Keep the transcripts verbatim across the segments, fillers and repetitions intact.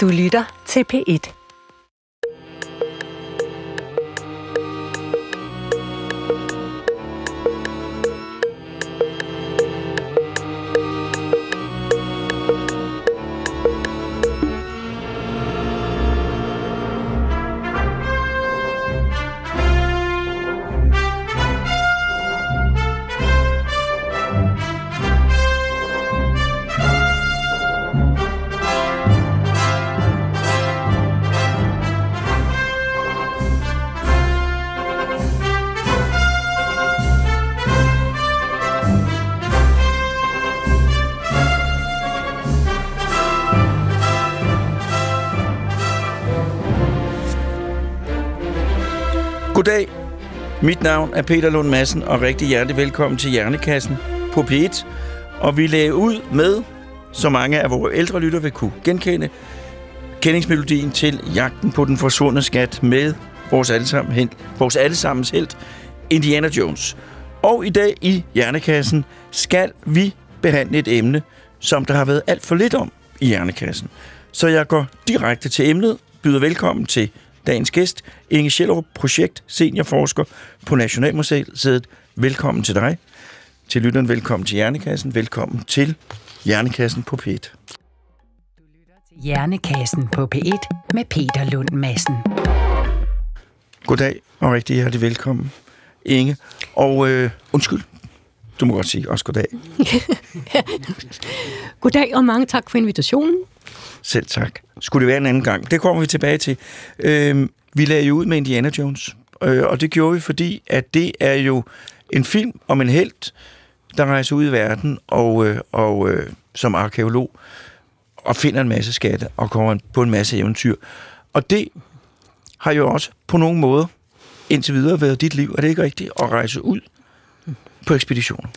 Du lytter til P et. Goddag. Mit navn er Peter Lund Madsen, og rigtig hjertelig velkommen til Hjernekassen på P et. Og vi lagde ud med, så mange af vores ældre lytter vil kunne genkende, kendingsmelodien til Jagten på den forsvundne skat med vores, allesammen, vores allesammens helt, Indiana Jones. Og i dag i Hjernekassen skal vi behandle et emne, som der har været alt for lidt om i Hjernekassen. Så jeg går direkte til emnet, byder velkommen til dagens gæst, Inge Selo, projekt seniorforsker på Nationalmuseet. Velkommen til dig. Til lytteren, velkommen til Hjernekassen. Velkommen til Hjernekassen på P et. Du lytter til Hjernekassen på P et med Peter Lund Madsen. Goddag og rigtig hjertelig velkommen, Inge. Og øh, undskyld, du må godt sige også goddag. Goddag og mange tak for invitationen. Selv tak. Skulle det være en anden gang? Det kommer vi tilbage til. Øh, vi lagde jo ud med Indiana Jones, øh, og det gjorde vi, fordi at det er jo en film om en helt, der rejser ud i verden og, øh, og øh, som arkæolog og finder en masse skatte og kommer på en masse eventyr. Og det har jo også på nogle måder indtil videre været dit liv, er det ikke rigtigt, at rejse ud på ekspeditioner?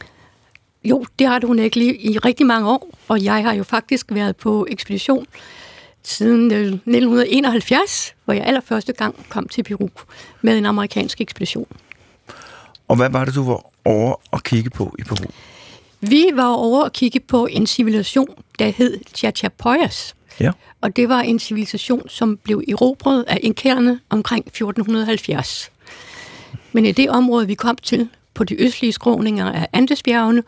Jo, det har du ikke i rigtig mange år, og jeg har jo faktisk været på ekspedition siden nitten enoghalvfjerds, hvor jeg allerførste gang kom til Peru med en amerikansk ekspedition. Og hvad var det, du var over at kigge på i Peru? Vi var over at kigge på en civilisation, der hed Chachapoyas. Ja. Og det var en civilisation, som blev erobret af inkaerne omkring fjorten halvfjerds. Men i det område, vi kom til, på de østlige skråninger af Andesbjergene,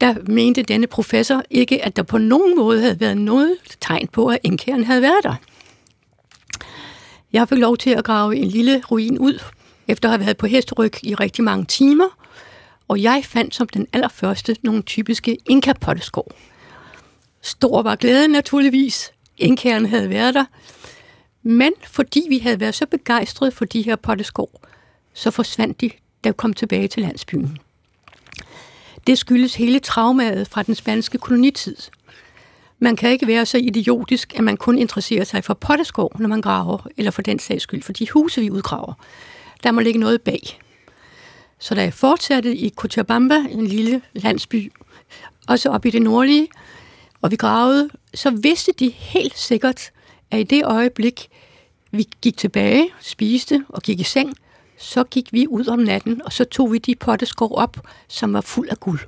der mente denne professor ikke, at der på nogen måde havde været noget tegn på, at inkaerne havde været der. Jeg fik lov til at grave en lille ruin ud, efter at have været på hesteryg i rigtig mange timer, og jeg fandt som den allerførste nogle typiske inka-potteskår. Stor var glæden naturligvis. Inkaerne havde været der. Men fordi vi havde været så begejstrede for de her potteskår, så forsvandt de, der kom tilbage til landsbyen. Det skyldes hele traumaet fra den spanske kolonitid. Man kan ikke være så idiotisk, at man kun interesserer sig for potteskår, når man graver, eller for den sags skyld, for de huse, vi udgraver. Der må ligge noget bag. Så da jeg fortsatte i Cochabamba, en lille landsby, og så op i det nordlige, og vi gravede, så vidste de helt sikkert, at i det øjeblik, vi gik tilbage, spiste og gik i seng, så gik vi ud om natten, og så tog vi de potteskår op, som var fuld af guld.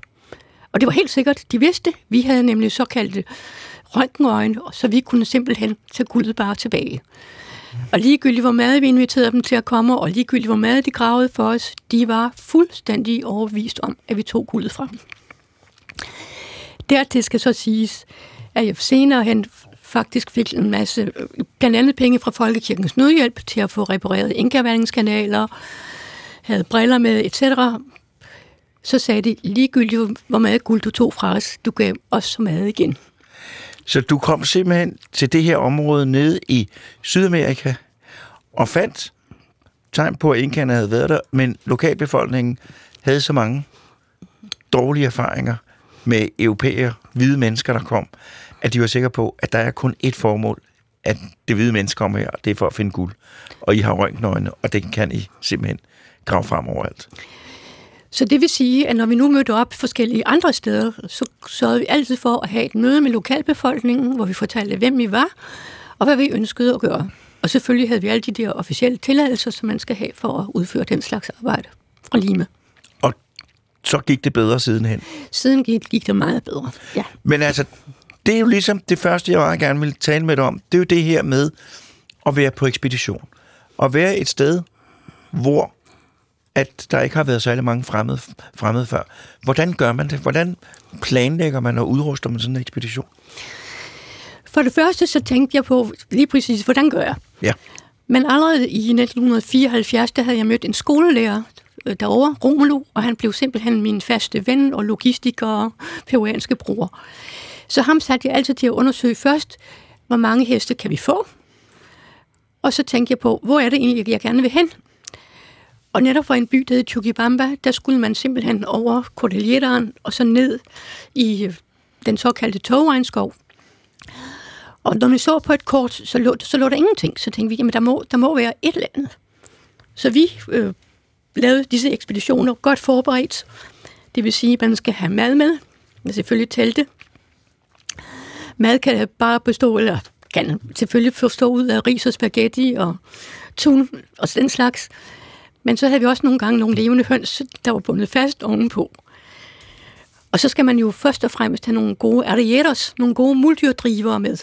Og det var helt sikkert, de vidste. Vi havde nemlig såkaldte røntgenøjne, så vi kunne simpelthen tage guldet bare tilbage. Og ligegyldigt hvor meget vi inviterede dem til at komme, og ligegyldigt hvor meget de gravede for os, de var fuldstændig overbevist om, at vi tog guldet fra dem. Dertil skal så siges, at jeg senere hen faktisk fik en masse, blandt andet penge fra Folkekirkens Nødhjælp til at få repareret indkavandingskanaler, havde briller med, et cetera. Så sagde de, ligegyldigt hvor meget guld du tog fra os, du gav os så meget igen. Så du kom simpelthen til det her område nede i Sydamerika og fandt tegn på, at inkaerne havde været der, men lokalbefolkningen havde så mange dårlige erfaringer med europæere, hvide mennesker, der kom, at de var sikre på, at der er kun ét formål, at det hvide menneske kommer her, det er for at finde guld. Og I har røntgenøjne, og det kan I simpelthen grave frem overalt. Så det vil sige, at når vi nu mødte op forskellige andre steder, så sørgede vi altid for at have et møde med lokalbefolkningen, hvor vi fortalte, hvem vi var, og hvad vi ønskede at gøre. Og selvfølgelig havde vi alle de der officielle tilladelser, som man skal have for at udføre den slags arbejde fra Lima. Og så gik det bedre sidenhen? Siden gik, gik det meget bedre, ja. Men altså, det er jo ligesom det første, jeg meget gerne vil tale med dig om. Det er jo det her med at være på ekspedition. At være et sted, hvor at der ikke har været særlig mange fremmede, fremmede før. Hvordan gør man det? Hvordan planlægger man og udruster man sådan en ekspedition? For det første så tænkte jeg på lige præcis, hvordan gør jeg? Ja. Men allerede i nitten fireoghalvfjerds, der havde jeg mødt en skolelærer derovre, Romelu, og han blev simpelthen min faste ven og logistiker og peruanske bror. Så ham satte jeg altid til at undersøge først, hvor mange heste kan vi få? Og så tænkte jeg på, hvor er det egentlig, jeg gerne vil hen? Og netop for en by, der hed Chuquibamba, der skulle man simpelthen over Cordilleraen og så ned i den såkaldte togregnskov. Og når vi så på et kort, så lå, så lå der ingenting. Så tænkte vi, jamen der må, der må være et eller andet. Så vi øh, lavede disse ekspeditioner godt forberedt. Det vil sige, at man skal have mad med. Og selvfølgelig telte. Mad kan bare bestå, eller kan selvfølgelig forstå ud af ris og spaghetti og tun og den slags. Men så havde vi også nogle gange nogle levende høns, der var bundet fast ovenpå. Og så skal man jo først og fremmest have nogle gode arrieros, nogle gode muldyrdrivere med.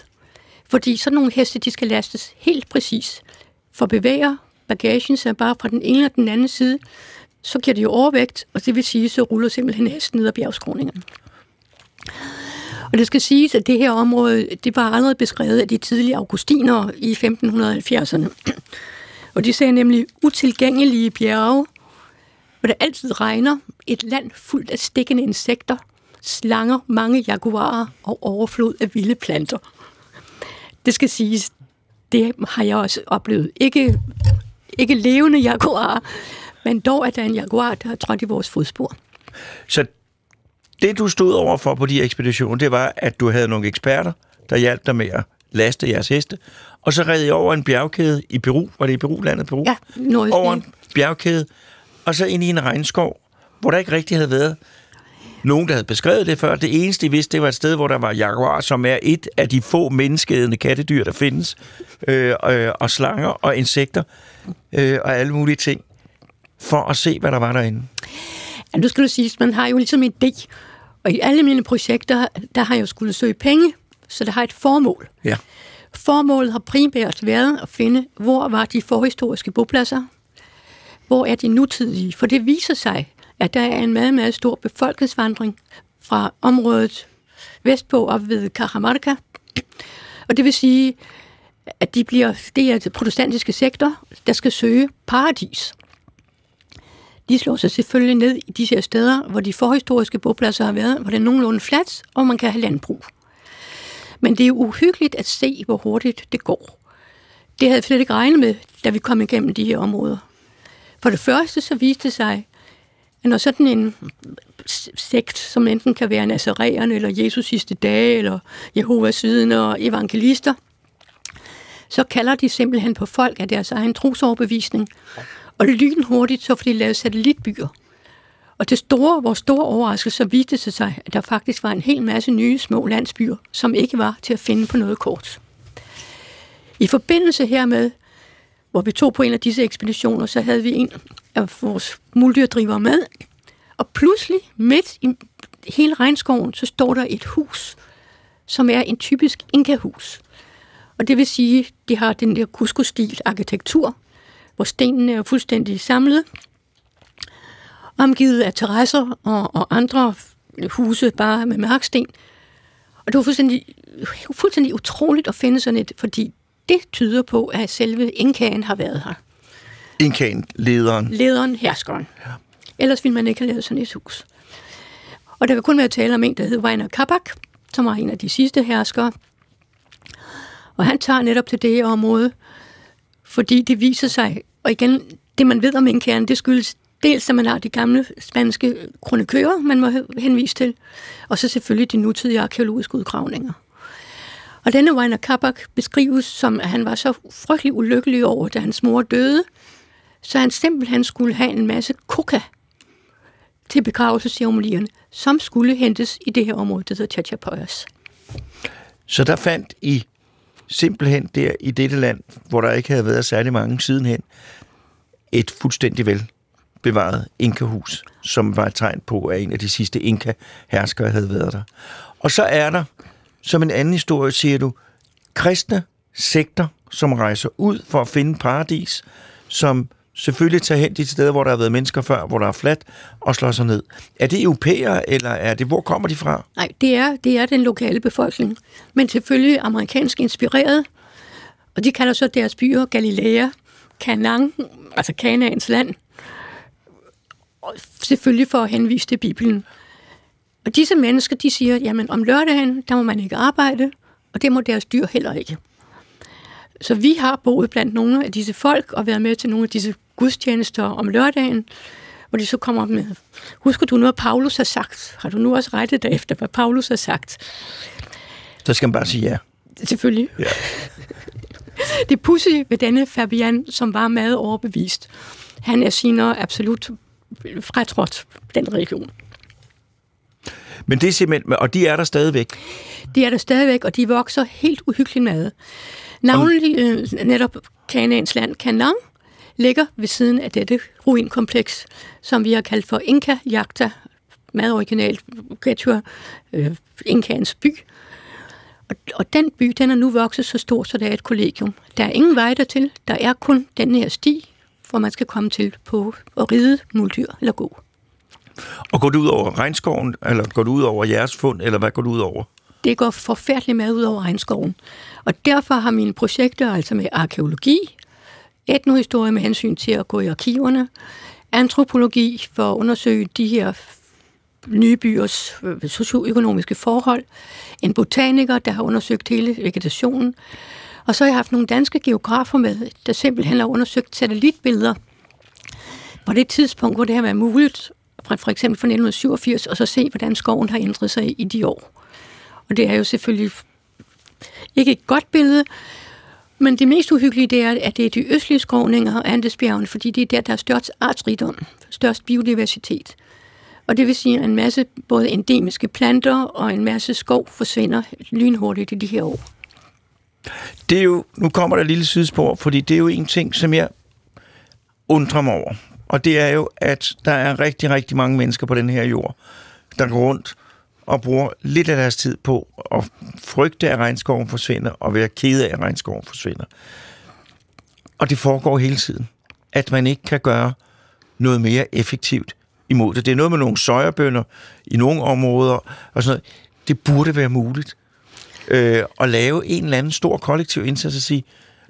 Fordi sådan nogle heste, de skal lastes helt præcis. For bevæger bagagen sig bare fra den ene eller den anden side, så giver det jo overvægt, og det vil sige, så ruller simpelthen hesten ned ad bjergskroningerne. Og det skal siges, at det her område, det var allerede beskrevet af de tidlige augustinere i femten halvfjerdserne. Og de sagde nemlig utilgængelige bjerge, hvor det altid regner, et land fuldt af stikkende insekter, slanger, mange jaguarer og overflod af vilde planter. Det skal siges, det har jeg også oplevet. Ikke, ikke levende jaguarer, men dog er der en jaguar, der har trådt i vores fodspor. Så det, du stod overfor på de ekspeditioner, det var, at du havde nogle eksperter, der hjalp dig med at laste jeres heste, og så red I over en bjergkæde i Peru. Var det i Peru, landet Peru? Ja, nordøsten. Over en bjergkæde, og så ind i en regnskov, hvor der ikke rigtig havde været nogen, der havde beskrevet det før. Det eneste, I vidste, det var et sted, hvor der var jaguar, som er et af de få menneskeædende kattedyr, der findes, øh, øh, og slanger og insekter øh, og alle mulige ting, for at se, hvad der var derinde. Ja, nu skal du sige, at man har jo ligesom en idé, og i alle mine projekter, der har jeg jo skulle søge penge, så der har et formål. Ja. Formålet har primært været at finde, hvor var de forhistoriske bopladser, hvor er de nutidige, for det viser sig, at der er en meget, meget stor befolkningsvandring fra området vestpå op ved Cajamarca. Og det vil sige, at de bliver, det er protestantiske sektor, der skal søge paradis. De slår sig selvfølgelig ned i disse steder, hvor de forhistoriske bopladser har været, hvor det er nogenlunde fladt, og man kan have landbrug. Men det er uhyggeligt at se, hvor hurtigt det går. Det havde jeg slet ikke regnet med, da vi kom igennem de her områder. For det første så viste det sig, at når sådan en sekt, som enten kan være nazareerne, eller Jesus sidste dage, eller Jehovas vidner og evangelister, så kalder de simpelthen på folk af deres egen trosoverbevisning. Og lynhurtigt så får de lavet satellitbyer. Og til store, vores store overraskelse, så viste det sig, at der faktisk var en hel masse nye små landsbyer, som ikke var til at finde på noget kort. I forbindelse hermed, hvor vi tog på en af disse ekspeditioner, så havde vi en af vores muldyrdrivere med, og pludselig midt i hele regnskoven, så står der et hus, som er en typisk Inka-hus. Og det vil sige, de har den der Cusco-stil arkitektur, hvor stenene er fuldstændig samlet, omgivet af terrasser og, og andre huse bare med marksten. Og det var fuldstændig, fuldstændig utroligt at finde sådan et, fordi det tyder på, at selve Inkaen har været her. Inkaen, lederen. Lederen, herskeren. Ja. Ellers ville man ikke have lavet sådan et hus. Og der kan kun være tale om en, der hed Huayna Capac, som var en af de sidste herskere. Og han tager netop til det område, fordi det viser sig, og igen, det man ved om Inkaen, det skyldes dels, at man har de gamle spanske kronikører, man må henvise til, og så selvfølgelig de nutidige arkeologiske udgravninger. Og denne Huayna Capac beskrives som, at han var så frygtelig ulykkelig over, da hans mor døde, så han simpelthen skulle have en masse coca til begravelsesceremonierne, som skulle hentes i det her område, der hedder Chachapoyas. Så der fandt I simpelthen der i dette land, hvor der ikke havde været særlig mange sidenhen, et fuldstændig vel bevaret Inka-hus, som var et tegn på, at en af de sidste Inka-herskere havde været der. Og så er der Som en anden historie siger du, kristne sekter, som rejser ud for at finde paradis, som selvfølgelig tager hen de steder, hvor der har været mennesker før, hvor der er fladt, og slår sig ned. Er det europæere, eller er det, hvor kommer de fra? Nej, det er, det er den lokale befolkning, men selvfølgelig amerikansk inspireret, og de kalder så deres byer Galilea, Kanaan, altså Kanaans land, og selvfølgelig for at henvise til Bibelen. Og disse mennesker, de siger, jamen om lørdagen, der må man ikke arbejde, og det må deres dyr heller ikke. Så vi har boet blandt nogle af disse folk og været med til nogle af disse gudstjenester om lørdagen, hvor de så kommer med, husker du nu, at Paulus har sagt? Har du nu også rettet dig efter, hvad Paulus har sagt? Så skal man bare sige ja. Selvfølgelig. Ja. Det pudsige ved denne Fabian, som var meget overbevist, han er senere absolut fratrådt den religion. Men det er simpelthen, og de er der stadigvæk? De er der stadigvæk, og de vokser helt uhyggeligt meget. Navnlig øh, netop Kanaans land, Kanaan, ligger ved siden af dette ruinkompleks, som vi har kaldt for Inca-Yagta, meget originalt kreatur, øh, Inkaens by. Og, og den by, den er nu vokset så stor, så der er et kollegium. Der er ingen vej dertil, der er kun den her sti, hvor man skal komme til på at ride, muldyr eller gå. Og går det ud over regnskoven, eller går det ud over jeres fund, eller hvad går det ud over? Det går forfærdeligt meget ud over regnskoven. Og derfor har mine projekter, altså med arkeologi, etnohistorie med hensyn til at gå i arkiverne, antropologi for at undersøge de her nye byers socioøkonomiske forhold, en botaniker, der har undersøgt hele vegetationen, og så har jeg haft nogle danske geografer med, der simpelthen har undersøgt satellitbilleder på det tidspunkt, hvor det har været muligt, fra for eksempel fra nitten syvogfirs, og så se, hvordan skoven har ændret sig i de år. Og det er jo selvfølgelig ikke et godt billede, men det mest uhyggelige det er, at det er de østlige skråninger og Andesbjergene, fordi det er der, der er størst artsrigdom, størst biodiversitet. Og det vil sige, at en masse både endemiske planter og en masse skov forsvinder lynhurtigt i de her år. Det er jo, nu kommer der et lille sidespor, fordi det er jo en ting, som jeg undrer mig over. Og det er jo, at der er rigtig, rigtig mange mennesker på den her jord, der går rundt og bruger lidt af deres tid på at frygte, at regnskoven forsvinder, og være kede af, at regnskoven forsvinder. Og det foregår hele tiden, at man ikke kan gøre noget mere effektivt imod det. Det er noget med nogle søjerbønder i nogle områder, og sådan noget. Det burde være muligt øh, at lave en eller anden stor kollektiv indsats og sige,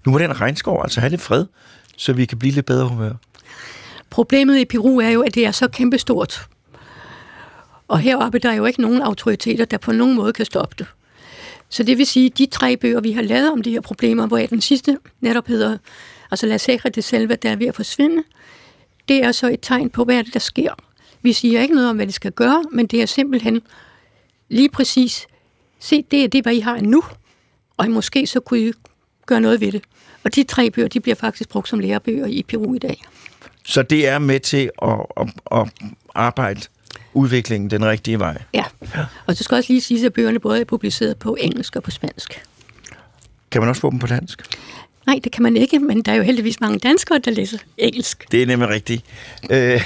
nu må den regnskov altså have lidt fred, så vi kan blive lidt bedre humør. Problemet i Peru er jo, at det er så kæmpestort. Og heroppe, der er jo ikke nogen autoriteter, der på nogen måde kan stoppe det. Så det vil sige, at de tre bøger, vi har lavet om de her problemer, hvor den sidste netop hedder, altså La Secre de Selva, der er ved at forsvinde, det er så et tegn på, hvad det, der sker. Vi siger ikke noget om, hvad det skal gøre, men det er simpelthen lige præcis, se, det er det, hvad I har nu, og I måske så kunne I gøre noget ved det. Og de tre bøger, de bliver faktisk brugt som lærebøger i Peru i dag. Så det er med til at, at, at arbejde udviklingen den rigtige vej. Ja, og så skal også lige sige, at bøgerne både er publiceret på engelsk og på spansk. Kan man også få dem på dansk? Nej, det kan man ikke, men der er jo heldigvis mange danskere, der læser engelsk. Det er nemlig rigtigt. Øh,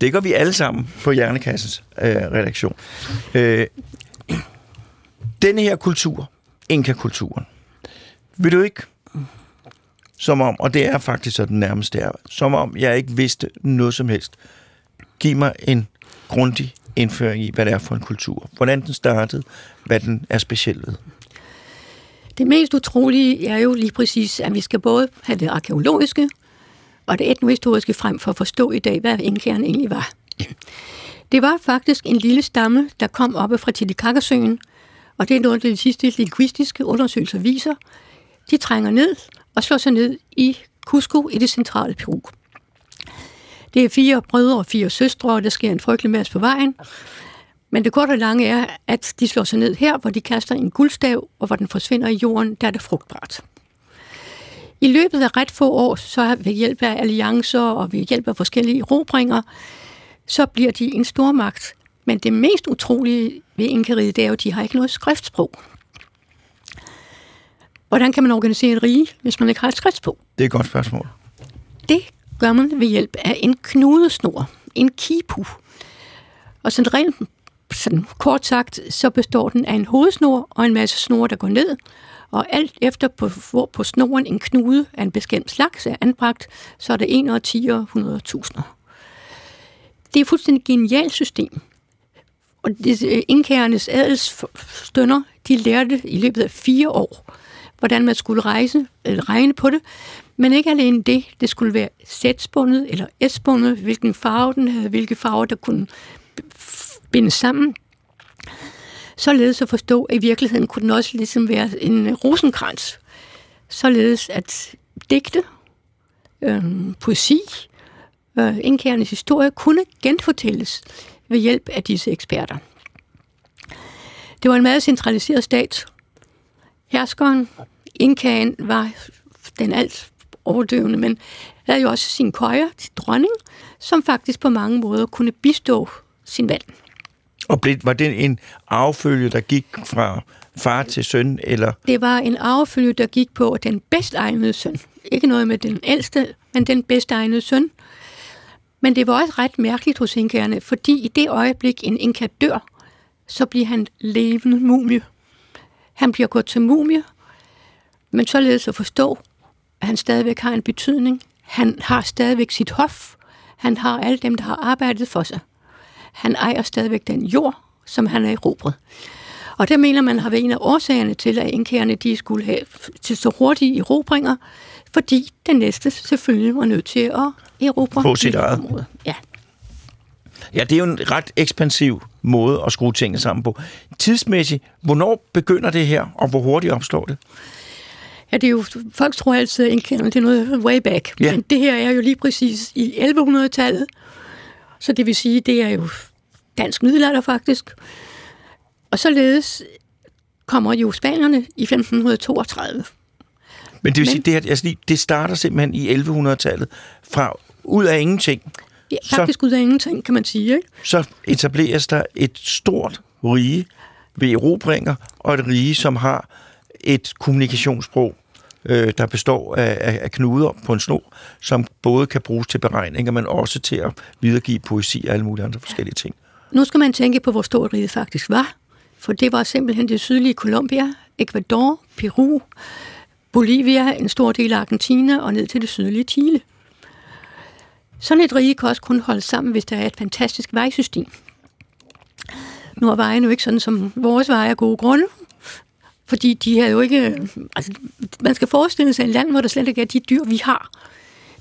det gør vi alle sammen på Hjernekassens øh, redaktion. Øh, denne her kultur, Inka-kulturen, vil du ikke... Som om, og det er faktisk sådan nærmest der, som om jeg ikke vidste noget som helst. Giv mig en grundig indføring i, hvad det er for en kultur. Hvordan den startede, hvad den er speciel ved. Det mest utrolige er jo lige præcis, at vi skal både have det arkeologiske og det etnohistoriske frem for at forstå i dag, hvad inkaerne egentlig var. Det var faktisk en lille stamme, der kom oppe fra Titicacasøen, og det er noget af de sidste linguistiske undersøgelser viser. De trænger ned og slår sig ned i Cusco i det centrale Peru. Det er fire brødre og fire søstre, og der sker en frygtelig masse på vejen. Men det korte og lange er, at de slår sig ned her, hvor de kaster en guldstav, og hvor den forsvinder i jorden, der er det frugtbart. I løbet af ret få år, så ved hjælp af alliancer og ved hjælp af forskellige erobringer, så bliver de en stormagt. Men det mest utrolige ved inkariet, det er jo, at de har ikke noget skriftsprog. Hvordan kan man organisere et rige, hvis man ikke har et skriftsprog? Det er et godt spørgsmål. Det gør man ved hjælp af en knudesnor, en kipu. Og sådan rent sådan kort sagt, så består den af en hovedsnor og en masse snore, der går ned, og alt efter på, hvor på snoren en knude af en bestemt slags er anbragt, så er det en og ti og hundrede tusinder. Det er et fuldstændig genialt system. Og inkærernes adelsstønder, de lærte i løbet af fire år, hvordan man skulle rejse, eller regne på det. Men ikke alene det, det skulle være z-bundet eller s-bundet, hvilken farve den havde, hvilke farver der kunne binde sammen. Således at forstå, at i virkeligheden kunne den også ligesom være en rosenkrans. Således at digte, øh, poesi, øh, inkærernes historie kunne genfortælles ved hjælp af disse eksperter. Det var en meget centraliseret stat. Herskeren, Inkaen, var den alt overdøvende, men havde jo også sine køjer til dronning, som faktisk på mange måder kunne bistå sin valg. Og var det en arvefølge, der gik fra far til søn? Eller? Det var en arvefølge, der gik på den bedst egnede søn. Ikke noget med den ældste, men den bedst egnede søn. Men det var også ret mærkeligt hos inkærerne, fordi i det øjeblik en inka dør, så bliver han levende mumie. Han bliver gået til mumie, men således at forstå, at han stadigvæk har en betydning. Han har stadigvæk sit hof. Han har alle dem, der har arbejdet for sig. Han ejer stadigvæk den jord, som han er erobret. Og det mener man har været en af årsagerne til, at inkærerne de skulle have til så hurtige erobringer, fordi den næste selvfølgelig var nødt til at erobre. På sit eget. Ja. Ja, det er jo en ret ekspansiv måde at skrue tingene sammen på. Tidsmæssigt, hvornår begynder det her, og hvor hurtigt opstår det? Ja, det er jo, folk tror altid, at inkærerne det er noget way back. Ja. Men det her er jo lige præcis i ellevehundredetallet. Så det vil sige, det er jo dansk middelalder faktisk. Og således kommer jo spanierne i femten toogtredive. Men det vil Men, sige, det her, altså, det starter simpelthen i ellevehundredetallet fra ud af ingenting. Ja, faktisk så, ud af ingenting, kan man sige. Ikke? Så etableres der et stort rige ved erobringer, og et rige, som har et kommunikationssprog, øh, der består af, af, af knuder på en snor, som både kan bruges til beregninger, men også til at videregive poesi og alle mulige andre forskellige ting. Nu skal man tænke på, hvor stort riget faktisk var, for det var simpelthen det sydlige Colombia, Ecuador, Peru, Bolivia, en stor del af Argentina og ned til det sydlige Chile. Sådan et rige kan også kun holde sammen, hvis der er et fantastisk vejsystem. Nu er vejen jo ikke sådan, som vores veje er gode grunde, fordi de har jo ikke... Altså, man skal forestille sig et land, hvor der slet ikke er de dyr, vi har.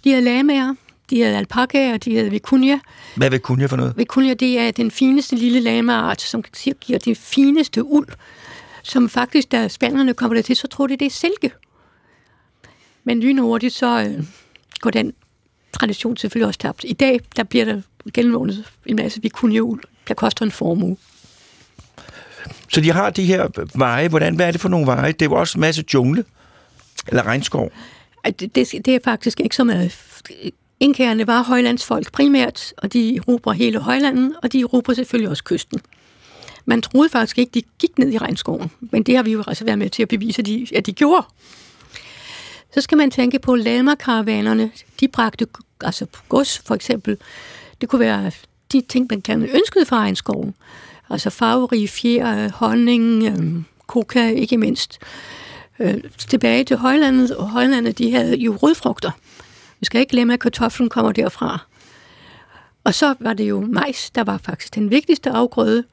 De havde lamaer, de havde alpakaer, de havde vikunja. Hvad er vikunja for noget? Vikunja, det er den fineste lille lamaart, som giver det fineste uld, som faktisk, da spanierne kommer der til, så tror de, det er silke. Men lynhurtigt, så øh, går den tradition selvfølgelig også tabt. I dag, der bliver der genvundet en masse vikunjeul, der koster en formue. Så de har de her veje. Hvordan, hvad er det for nogle veje? Det er også en masse jungle eller regnskov. Det, det, det er faktisk ikke så meget. Inkærerne var højlandsfolk primært, og de erobrer hele højlanden, og de erobrer selvfølgelig også kysten. Man troede faktisk ikke, de gik ned i regnskoven, men det har vi jo altså været med til at bevise, at de, at de gjorde. Så skal man tænke på lama-karavanerne. De bragte altså gods, for eksempel. Det kunne være de ting, man gerne ønskede fra regnskoven. Altså farverige fjer, honning, øh, koka, ikke mindst. Øh, tilbage til højlandet, og højlandet, de havde jo rødfrugter. Vi skal ikke glemme, at kartoflen kommer derfra. Og så var det jo majs, der var faktisk den vigtigste afgrøde,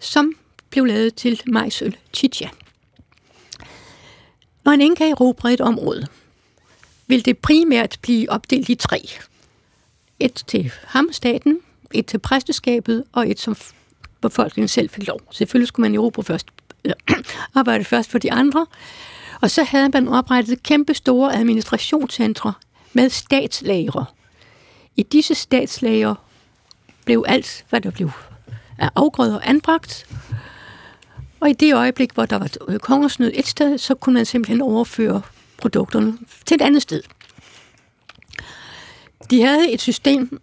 som blev lavet til majsøl, chicha. Når en inka erobrede et område, vil det primært blive opdelt i tre. Et til ham, staten, et til præsteskabet, og et som befolkningen selv fik lov. Selvfølgelig skulle man erobre først, eller arbejde først for de andre. Og så havde man oprettet kæmpe store administrationscentre med statslagre. I disse statslagre blev alt, hvad der blev af afgrøder anbragt. Og i det øjeblik, hvor der var kongersnød et sted, så kunne man simpelthen overføre produkterne til et andet sted. De havde et system,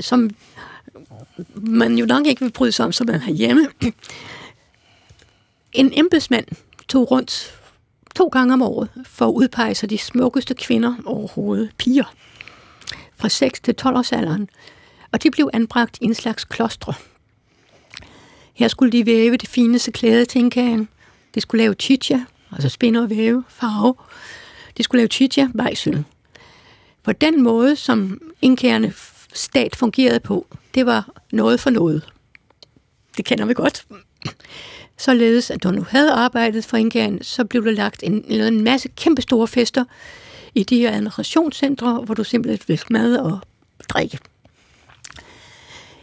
som man jo nok ikke vil bryde sig om, som man har hjemme. En embedsmand tog rundt to gange om året for at udpege sig de smukkeste kvinder overhovedet, piger, fra seks til tolv års alderen. Og de blev anbragt i en slags klostre. Her skulle de væve det fineste klæde til Inkaen. De skulle lave chicha, altså spinde og væve, farve. De skulle lave chicha, vejsyn. For den måde, som Inkaerne stat fungerede på, det var noget for noget. Det kender vi godt. Således, at når du havde arbejdet for Inkaen, så blev der lagt en, en masse kæmpe store fester i de her administrationscentre, hvor du simpelthen fik mad og drikke.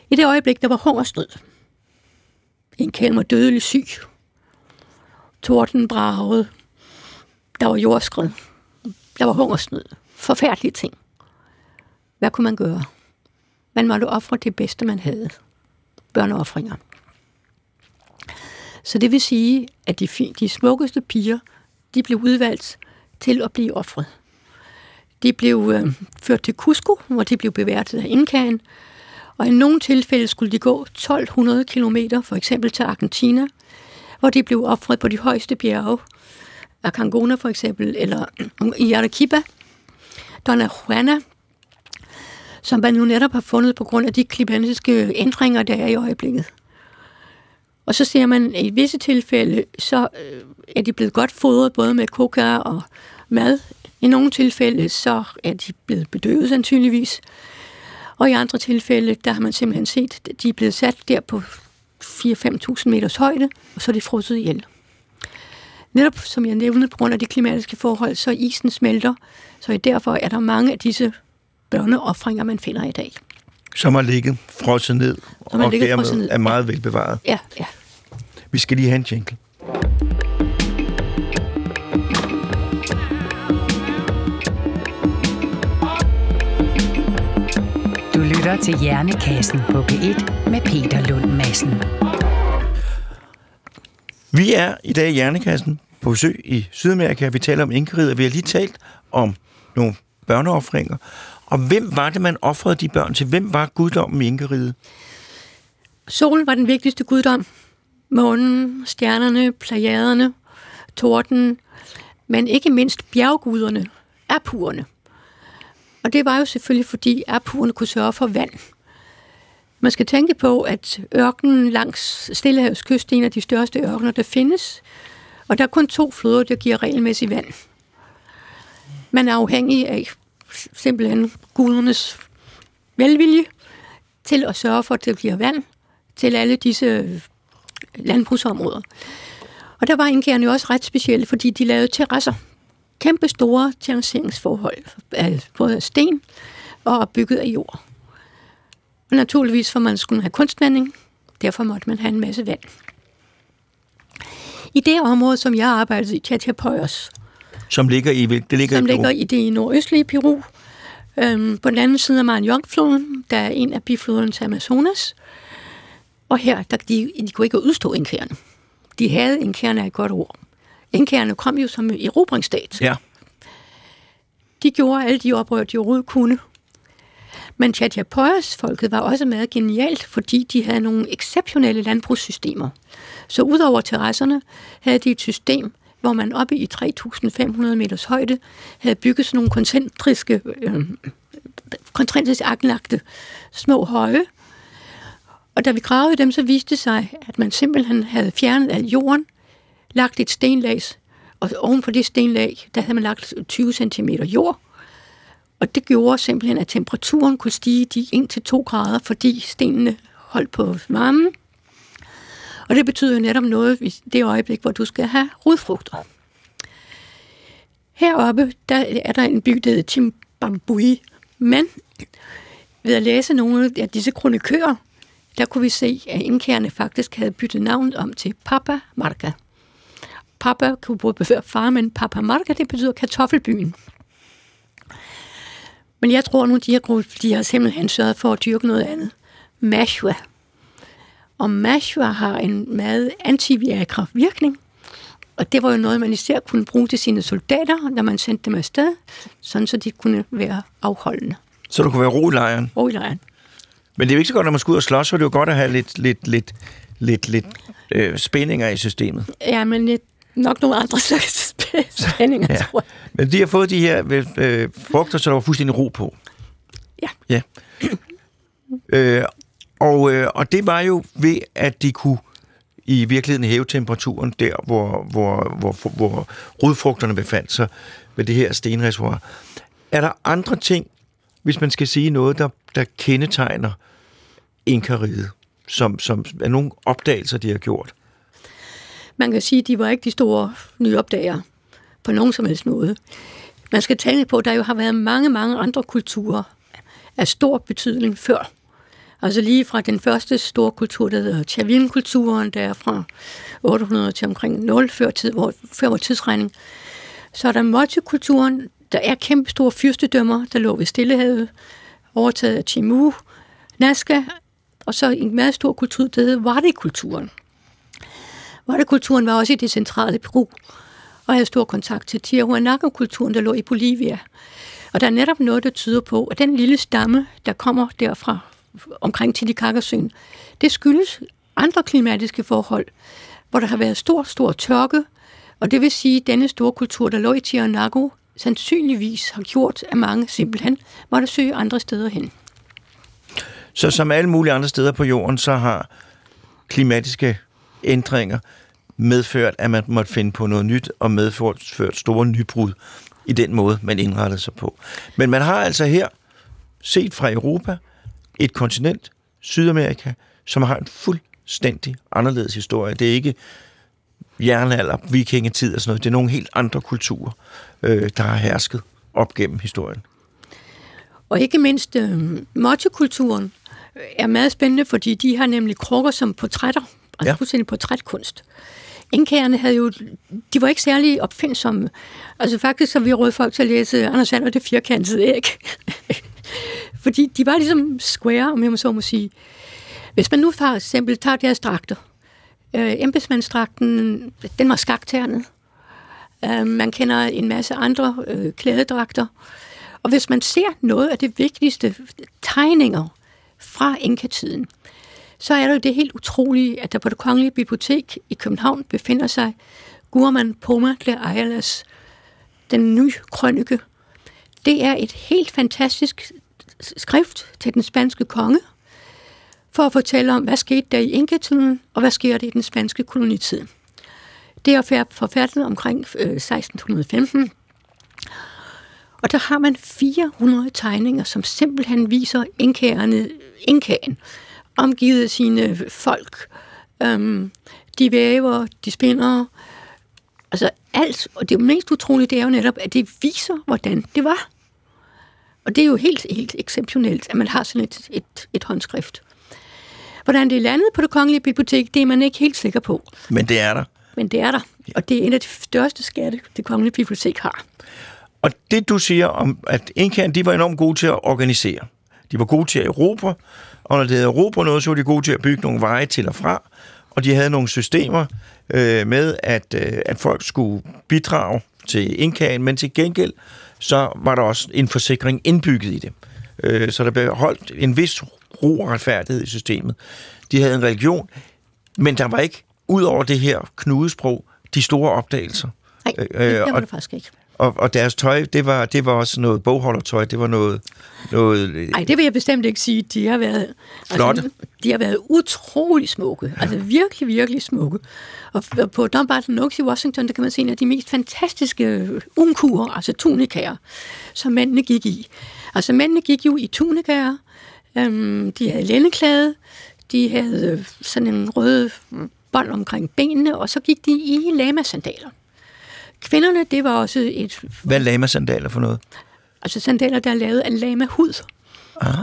I det øjeblik, der var hungersnød. Inkaen var dødelig syg. Torden bragede. Der var jordskred. Der var hungersnød. Forfærdelige ting. Hvad kunne man gøre? Man måtte ofre det bedste, man havde. Børneofringer. Så det vil sige, at de, de smukkeste piger, de blev udvalgt til at blive ofret. De blev øh, ført til Cusco, hvor de blev beværtet af Inkaen, og i nogle tilfælde skulle de gå tolv hundrede kilometer, for eksempel til Argentina, hvor de blev ofret på de højeste bjerge, Aconcagua for eksempel, eller i Arequipa, Dona Juana, som man nu netop har fundet på grund af de klimatiske ændringer, der er i øjeblikket. Og så ser man, at i visse tilfælde, så er de blevet godt fodret både med coca og mad. I nogle tilfælde, så er de blevet bedøvet sandsynligvis. Og i andre tilfælde, der har man simpelthen set, at de er blevet sat der på fire til fem tusind meters højde, og så er de frosset ihjel. Netop som jeg nævnte, på grund af de klimatiske forhold, så isen smelter, så derfor er der mange af disse børneofringer, man finder i dag. Som har ligget frosset ned, og dermed frosset ned. Er meget velbevaret. Ja, ja. Vi skal lige have en jingle. Du lytter til Hjernekassen på P et med Peter Lund Madsen. Vi er i dag i Hjernekassen på besøg i Sydamerika. Vi taler om inkariget, og vi har lige talt om nogle børneofringer. Og hvem var det, man ofrede de børn til? Hvem var guddommen i Inkariget? Solen var den vigtigste guddom. Månen, stjernerne, plejaderne, torden, men ikke mindst bjergguderne, apurerne. Og det var jo selvfølgelig, fordi apurerne kunne sørge for vand. Man skal tænke på, at ørkenen langs Stillehavskysten er en af de største ørkener, der findes. Og der er kun to floder, der giver regelmæssigt vand. Man er afhængig af simpelthen gudernes velvilje til at sørge for, at det bliver vand til alle disse landbrugsområder. Og der var inkaerne jo også ret specielle, fordi de lavede terrasser. Kæmpe store terrasseringsforhold, både af sten og bygget af jord. Og naturligvis, for man skulle have kunstvanding, derfor måtte man have en masse vand. I det område, som jeg arbejdede i, Chachapoyas, Som ligger i det ligger, som i, Peru. ligger i det i nordøstlige Peru. Øhm, på den anden side af Marañón-floden, der er en af bifloderne til Amazonas. Og her, der, de, de kunne ikke udstå inkaerne. De havde inkaerne et godt ord. Inkaerne kom jo som erobringsstat. Ja. De gjorde alle de oprør, de overhovedet kunne. Men Chachapoyas-folket var også meget genialt, fordi de havde nogle exceptionelle landbrugssystemer. Så udover terrasserne havde de et system, hvor man oppe i tre tusind fem hundrede meters højde havde bygget sådan nogle koncentriske, øh, koncentrisk anlagte små høje. Og da vi gravede dem, så viste det sig, at man simpelthen havde fjernet al jorden, lagt et stenlag, og oven på det stenlag, der havde man lagt tyve centimeter jord. Og det gjorde simpelthen, at temperaturen kunne stige de en til to grader, fordi stenene holdt på varmen. Og det betyder jo netop noget i det øjeblik, hvor du skal have rodfrugter. Heroppe der er der en by, der hedder Chimbambui, men ved at læse nogle af disse kronikører, der kunne vi se, at inkaerne faktisk havde byttet navnet om til Papa Marga. Papa kunne både beføre far, men Papa Marga, det betyder kartoffelbyen. Men jeg tror nu, at de her de har simpelthen sørget for at dyrke noget andet. Mashua. Og Mashua har en meget antiviagra virkning, og det var jo noget, man især kunne bruge til sine soldater, når man sendte dem afsted, sådan så de kunne være afholdende. Så du kunne være ro i lejren? Ro i lejren. Men det er jo ikke så godt, når man skal ud og slås, for det er jo godt at have lidt, lidt, lidt, lidt, lidt øh, spændinger i systemet. Ja, men lidt, nok nogle andre slags spændinger, ja. Tror jeg. Men de har fået de her øh, frugter, så der var fuldstændig ro på. Ja. Ja. øh, Og, øh, og det var jo ved, at de kunne i virkeligheden hæve temperaturen der, hvor, hvor, hvor, hvor rodfrugterne befandt sig ved det her stenreservoir. Er der andre ting, hvis man skal sige noget, der, der kendetegner Inkariget, som, som er nogle opdagelser, de har gjort? Man kan sige, at de var ikke de store nye opdagere på nogen som helst måde. Man skal tænke på, at der jo har været mange, mange andre kulturer af stor betydning før. Altså lige fra den første store kultur, der hedder Chavin-kulturen, der er fra otte hundrede til omkring nul, før, tid, hvor, før vores tidsregning. Så er der Moche-kulturen, der er kæmpe store fyrstedømmer, der lå ved Stillehavet, overtaget af Chimu, Nazca, og så en meget stor kultur, der hedder Huayna-kulturen. Huayna-kulturen var også i det centrale Peru, og havde stor kontakt til Tiahuanaco-kulturen, der lå i Bolivia. Og der er netop noget, der tyder på, at den lille stamme, der kommer derfra, omkring Titicacasøen, det skyldes andre klimatiske forhold, hvor der har været stor, stor tørke, og det vil sige, at denne store kultur, der lå i Tiahuanaco, sandsynligvis har gjort, at mange simpelthen måtte søge andre steder hen. Så som alle mulige andre steder på jorden, så har klimatiske ændringer medført, at man måtte finde på noget nyt, og medført store nybrud i den måde, man indrettede sig på. Men man har altså her set fra Europa et kontinent, Sydamerika, som har en fuldstændig anderledes historie. Det er ikke jernalder, vikingetid og sådan noget. Det er nogle helt andre kulturer, øh, der har hersket op gennem historien. Og ikke mindst øh, Moche-kulturen er meget spændende, fordi de har nemlig krukker som portrætter, altså fuldstændig portrætkunst. Inkaerne havde jo, de var ikke særlig opfindsomme. Altså faktisk så vi råd folk til at læse Anders Sander det firkantede æg. Fordi de var ligesom square, om jeg må så må sige. Hvis man nu for eksempel tager deres dragter, øh, embedsmandsdragten, den var skakternet. Øh, man kender en masse andre øh, klædedragter. Og hvis man ser noget af det vigtigste tegninger fra Inka-tiden, så er det jo det helt utrolige, at der på Det Kongelige Bibliotek i København befinder sig Gurman Poma de Ayala's Den Nye Krønike. Det er et helt fantastisk skrift til den spanske konge, for at fortælle om, hvad skete der i Inka-tiden, og hvad sker det i den spanske kolonitid. Det er forfattet omkring seksten femten, og der har man fire hundrede tegninger, som simpelthen viser Inkaen, omgivet af sine folk. Øhm, de væver, de spinder, altså alt. Og det mest utrolige, det er jo netop, at det viser, hvordan det var. Og det er jo helt, helt exceptionelt, at man har sådan et, et, et håndskrift. Hvordan det er landet på Det Kongelige Bibliotek, det er man ikke helt sikker på. Men det er der. Men det er der. Og det er en af de største skatte, Det Kongelige Bibliotek har. Og det, du siger om, at Inkaen, de var enormt gode til at organisere. De var gode til at erobre, og når de havde erobret noget, så var de gode til at bygge nogle veje til og fra, og de havde nogle systemer øh, med, at, øh, at folk skulle bidrage til Inkaen, men til gengæld, så var der også en forsikring indbygget i det. Øh, så der blev holdt en vis ro og retfærdighed i systemet. De havde en religion, men der var ikke, ud over det her knudesprog, de store opdagelser. Nej, det var det øh, faktisk ikke. Og, og deres tøj, det var, det var også noget bogholdertøj, det var noget... noget Ej, det vil jeg bestemt ikke sige. De har været... Flotte. Altså, de har været utrolig smukke. Ja. Altså virkelig, virkelig smukke. Og på Dumbarton Oaks i Washington, der kan man se en af de mest fantastiske umkurer, altså tunikaer, som mændene gik i. Altså mændene gik jo i tunikaer. Øhm, de havde lændeklæde. De havde sådan en rød bånd omkring benene, og så gik de i lama-sandaler. Kvinderne, det var også et... Hvad er lama-sandaler for noget? Altså sandaler, der er lavet af lama-hud. Ah.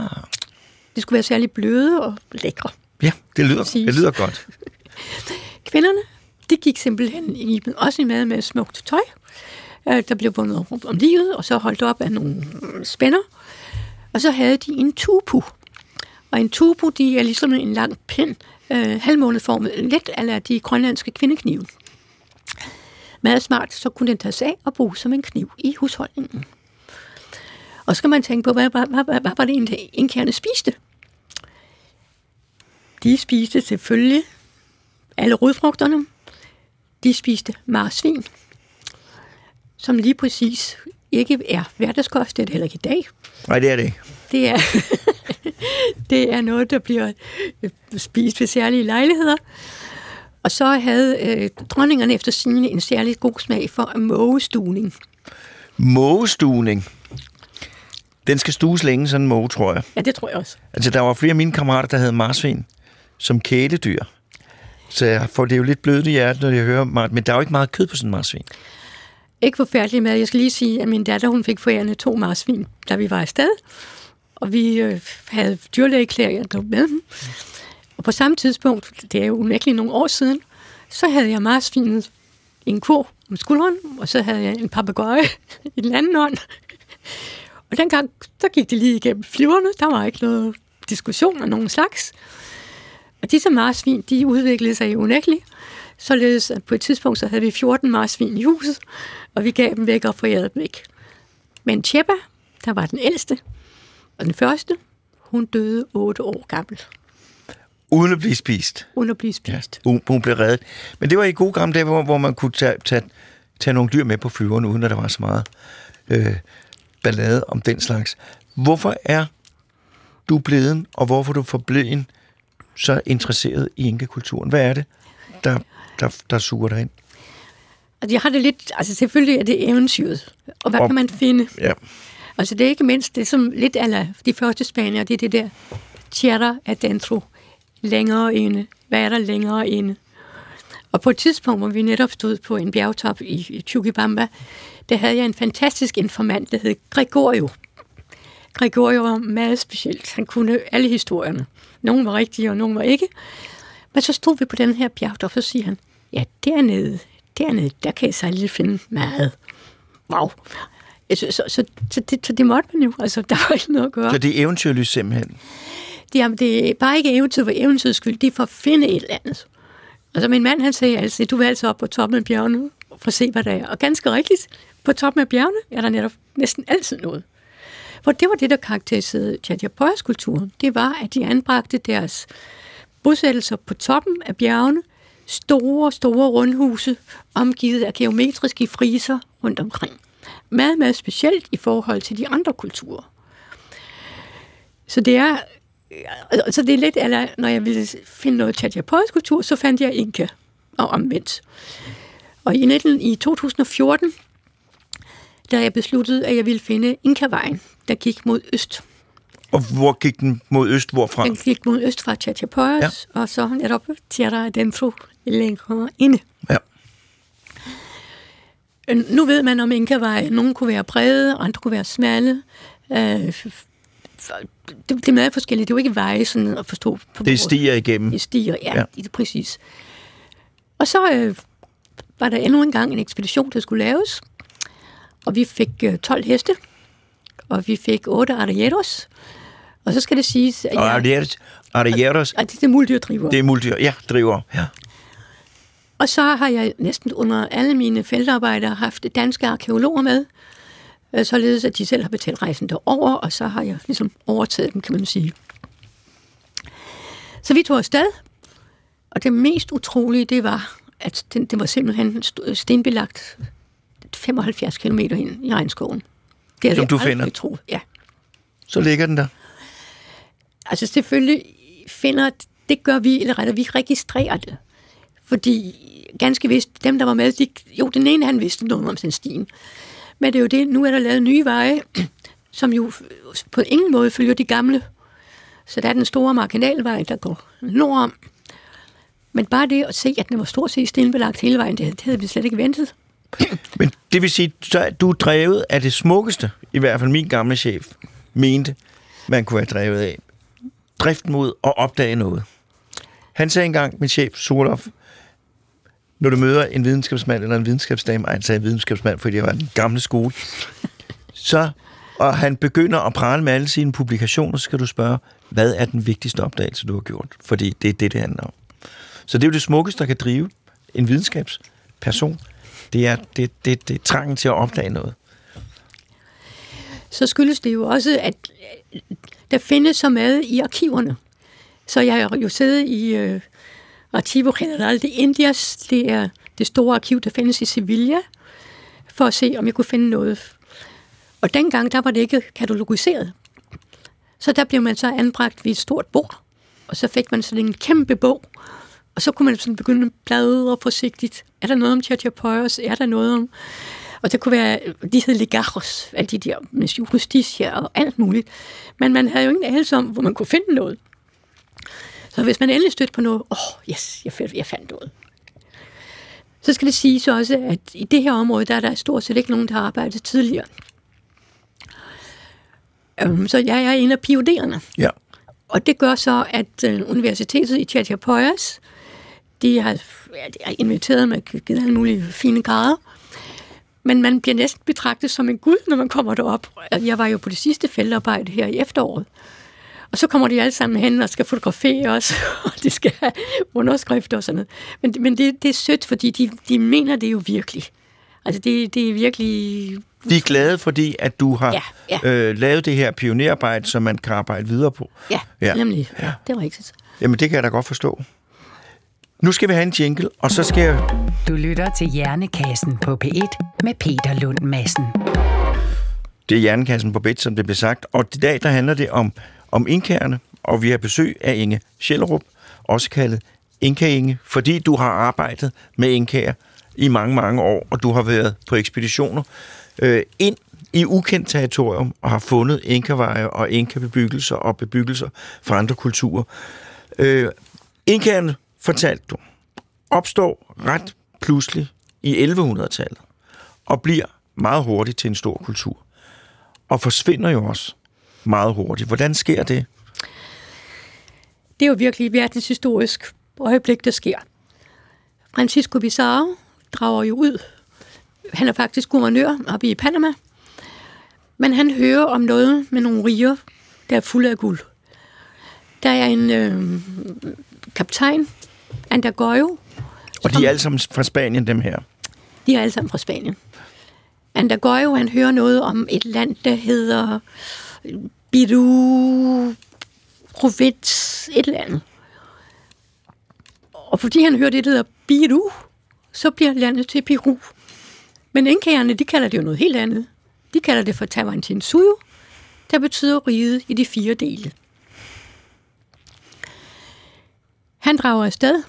De skulle være særlig bløde og lækre. Ja, det lyder, det lyder godt. Kvinderne, de gik simpelthen i, også i mad med smukt tøj. Der blev bundet om livet, og så holdt op af nogle spænder. Og så havde de en tupu. Og en tupu, de er ligesom en lang pind, halvmåneformet, let eller de grønlandske kvindeknive. Meget smart, så kunne den tages af og bruges som en kniv i husholdningen. Og så kan man tænke på, hvad, hvad, hvad, hvad var det egentlig, inkerne spiste? De spiste selvfølgelig alle rodfrugterne. De spiste marsvin, som lige præcis ikke er hverdagskost, det er det heller ikke i dag. Nej, det er det ikke. Det er, det er noget, der bliver spist ved særlige lejligheder. Og så havde øh, dronningerne efter sigende en særlig god smag for mågestuning. Mågestuning? Den skal stues længe, sådan en måge, tror jeg. Ja, det tror jeg også. Altså, der var flere af mine kammerater, der havde marsvin som kæledyr. Så jeg får det jo lidt blødt i hjertet, når jeg hører mars, men der er jo ikke meget kød på sådan en marsvin. Ikke forfærdelig mad. Jeg skal lige sige, at min datter, hun fik forærende to marsvin, da vi var afsted. Og vi øh, havde dyrlægeklæringer med dem. Og på samme tidspunkt, det er jo unægteligt nogle år siden, så havde jeg marsvinet i en ko om skulderen, og så havde jeg en papegøje i den anden hånd. Og dengang, der gik det lige igennem flyverne. Der var ikke noget diskussion af nogen slags. Og disse marsvin, de udviklede sig unægteligt. Således at på et tidspunkt, så havde vi fjorten marsvin i huset, og vi gav dem væk og forærede dem ikke. Men Chepa, der var den ældste, og den første, hun døde otte år gammel. Uden at blive spist? Uden at blive spist. Ja, hun blev reddet. Men det var i gode gamle dage, hvor, hvor man kunne tage, tage, tage nogle dyr med på flyverne, uden at der var så meget øh, ballade om den slags. Hvorfor er du blevet, og hvorfor du forbleven så interesseret i inkakulturen? Hvad er det, der, der, der suger dig ind? Jeg har det lidt... Altså selvfølgelig er det eventyret. Og hvad og, kan man finde? Ja. Altså det er ikke mindst det, som lidt ala de første spanier, det er det der tierra adentro. Længere inde. Hvad er der længere inde? Og på et tidspunkt, hvor vi netop stod på en bjergtop i, i Chuquibamba, der havde jeg en fantastisk informant, der hed Gregorio. Gregorio var meget specielt. Han kunne alle historierne. Nogle var rigtige, og nogle var ikke. Men så stod vi på den her bjergtop, så siger han, ja, dernede, dernede, der kan jeg så lige finde meget. Wow. Så, så, så, så, det, så det måtte man jo. Altså, der var ikke noget at gøre. Så det er eventyrlyst simpelthen? Jamen, det er bare ikke eventyr for eventyrs skyld. Det er for at finde et eller andet. Altså, min mand, han sagde altså, du vil altså op på toppen af bjergene for at se, hvad der er. Og ganske rigtigt, på toppen af bjergene er der netop næsten altid noget. For det var det, der karakteriserede Chachapoyas-kulturen. Det var, at de anbragte deres bosættelser på toppen af bjergene, store, store rundhuse, omgivet af geometriske friser rundt omkring. Meget, meget specielt i forhold til de andre kulturer. Så det er... Så det er lidt, eller når jeg ville finde noget Chachapoyas kultur, så fandt jeg Inca og omvendt. Og i, nitten, i to tusind og fjorten, da jeg besluttede, at jeg ville finde Inka-vejen, der gik mod øst. Og hvor gik den mod øst? Hvorfra? Den gik mod øst fra Chachapoyas, ja. Og så netop Tierra Adentro længere inde. Ja. Nu ved man om Inka-vejen. Nogle kunne være brede, andre kunne være smalle. Øh, Det er meget forskelligt. Det er jo ikke veje sådan at forstå. På det stiger igennem. Det stiger, ja, ja. Det er præcis. Og så øh, var der endnu en gang en ekspedition, der skulle laves. Og vi fik øh, tolv heste. Og vi fik otte arrieros. Og så skal det siges... At og arrieros? Arrieros. Og, og det er mulddyrdriver. Det er mulddyr, ja, driver, ja. Og så har jeg næsten under alle mine feltarbejdere haft danske arkeologer med, således at de selv har betalt rejsen derover, og så har jeg ligesom overtaget dem, kan man sige. Så vi tog afsted, og det mest utrolige, det var, at det, det var simpelthen stenbelagt femoghalvfjerds kilometer hen i regnskoven. Det er som du finder? Tro. Ja. Så ligger den der? Altså selvfølgelig finder, det gør vi, eller rettere, vi registrerer det. Fordi ganske vist, dem der var med, de, jo den ene han vidste noget om sin stien, men det er jo det, nu er der lavet nye veje, som jo på ingen måde følger de gamle. Så der er den store marginalvej, der går nordom. Men bare det at se, at den var stort set stenbelagt hele vejen, det havde vi slet ikke ventet. Men det vil sige, at du er drevet af det smukkeste, i hvert fald min gamle chef mente, man kunne være drevet af. Driften mod at opdage noget. Han sagde engang, min chef Solhoff, når du møder en videnskabsmand eller en videnskabsdame, og han sagde videnskabsmand, fordi det var den gamle skole, så, og han begynder at prale med alle sine publikationer, så skal du spørge, hvad er den vigtigste opdagelse, du har gjort? Fordi det er det, det handler om. Så det er jo det smukkeste, der kan drive en videnskabsperson. Det er det, det, det er trangen til at opdage noget. Så skyldes det jo også, at der findes så meget i arkiverne. Så jeg har jo siddet i... Øh Archivo General de Indias, det er det store arkiv, der findes i Sevilla, for at se, om jeg kunne finde noget. Og dengang, der var det ikke katalogiseret. Så der blev man så anbragt ved et stort bord, og så fik man sådan en kæmpe bog, Og så kunne man sådan begynde at bladre forsigtigt. Er der noget om Chachapoyas? Er der noget om... Og det kunne være, de hed legajos, alle de der justitier og alt muligt. Men man havde jo ingen anelse om, hvor man kunne finde noget. Så hvis man endelig stødte på noget, åh, oh, yes, jeg fandt, jeg fandt noget. Så skal det siges også, at i det her område, der er der stort set ikke nogen, der har arbejdet tidligere. Så jeg er en af pionererne. Ja. Og det gør så, at universitetet i Chachapoyas, de har, ja, de har inviteret med at give alle mulige fine grader, men man bliver næsten betragtet som en gud, når man kommer derop. Jeg var jo på det sidste feltarbejde her i efteråret. Og så kommer de alle sammen hen og skal fotografere os, og de skal have underskrifter og sådan noget. Men, men det, det er sødt, fordi de, de mener det jo virkelig. Altså, det, det er virkelig... De er glade, fordi at du har ja, ja. Øh, lavet det her pionerarbejde, som man kan arbejde videre på. Ja, ja. Nemlig. Ja. Det var rigtigt. Jamen, det kan jeg da godt forstå. Nu skal vi have en jingle, og så skal jeg... Du lytter til Hjernekassen på P et med Peter Lund Madsen. Det er Hjernekassen på P et, som det blev sagt, og i dag der handler det om, om inkaerne, og vi har besøg af Inge Selo, også kaldet Inka-Inge, fordi du har arbejdet med inkaer i mange, mange år, og du har været på ekspeditioner øh, ind i ukendt territorium og har fundet inkaveje og inkabebyggelser og bebyggelser fra andre kulturer. Øh, inkaerne, fortalte du, opstår ret pludselig i ellevehundredetallet og bliver meget hurtigt til en stor kultur og forsvinder jo også meget hurtigt. Hvordan sker det? Det er jo virkelig et verdenshistorisk øjeblik, der sker. Francisco Pizarro drager jo ud. Han er faktisk guvernør oppe i Panama, men han hører om noget med nogle riger, der er fulde af guld. Der er en øh, kaptajn, Andagoyo. Og de er alle sammen fra Spanien, dem her? De er alle sammen fra Spanien. Andagoyo, han hører noget om et land, der hedder Peru, provins, et eller andet. Og fordi han hører det, der hedder Peru, så bliver landet til Peru. Men inkaerne, de kalder det jo noget helt andet. De kalder det for Tawantinsuyo, der betyder riget i de fire dele. Han drager afsted.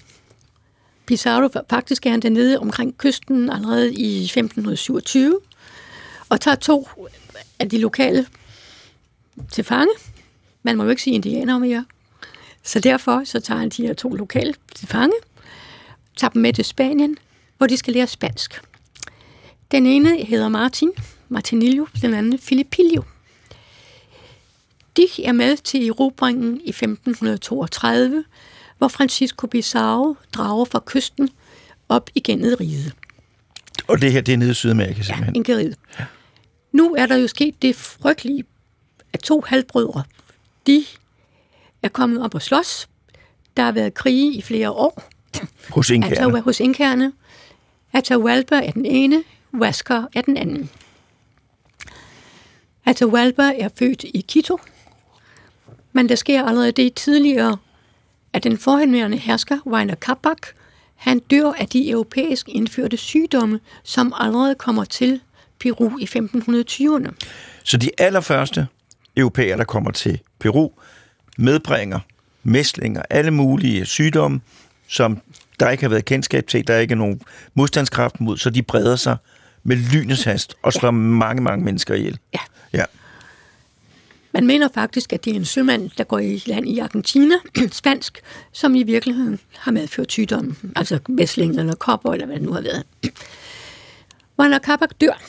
Pizarro, faktisk er han dernede omkring kysten allerede i femten syvogtyve, og tager to af de lokale til fange. Man må jo ikke sige indianere mere. Så derfor så tager han de her to lokale til fange, tager dem med til Spanien, hvor de skal lære spansk. Den ene hedder Martin, Martinillo, den anden Felipillo. De er med til erobringen i femten toogtredive, hvor Francisco Pizarro drager fra kysten op igennem riget. Og det her, det er nede i Sydamerika simpelthen? Ja, Inkariget. Ja. Nu er der jo sket det frygtelige, at to halvbrødre, de er kommet op og slås. Der har været krige i flere år. Hos inkaerne? Hos inkaerne. Atahualpa er den ene, Huáscar er den anden. Atahualpa er født i Quito, men der sker allerede det tidligere, at den forhenværende hersker, Huayna Capac, han dør af de europæisk indførte sygdomme, som allerede kommer til Peru i femten tyverne. Så de allerførste europæer, der kommer til Peru, medbringer mæslinger, alle mulige sygdomme, som der ikke har været kendskab til, der ikke er nogen modstandskraft mod, så de breder sig med lynets hast og slår ja. mange, mange mennesker ihjel. Ja. ja. Man mener faktisk, at det er en sømand, der går i land i Argentina, spansk, som i virkeligheden har medført sygdomme, altså mæslinger eller kopper, eller hvad det nu har været. Huayna Capac dør.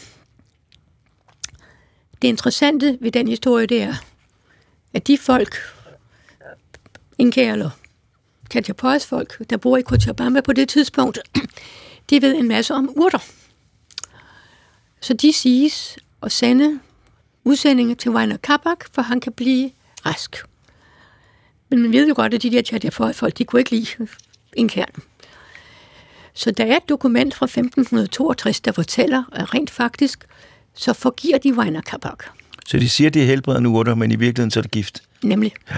Det interessante ved den historie, det er, at de folk, inkaer eller Chachapoyas folk, der bor i Cochabamba på det tidspunkt, de ved en masse om urter. Så de siges at sende udsendinger til Huayna Capac, for han kan blive rask. Men man ved jo godt, at de der Chachapoyas folk, de kunne ikke lide inkaerne. Så der er et dokument fra femten toogtres, der fortæller, at rent faktisk så forgiver de Huayna Capac. Så de siger, det er helbredende urter, men i virkeligheden så er det gift? Nemlig. Ja.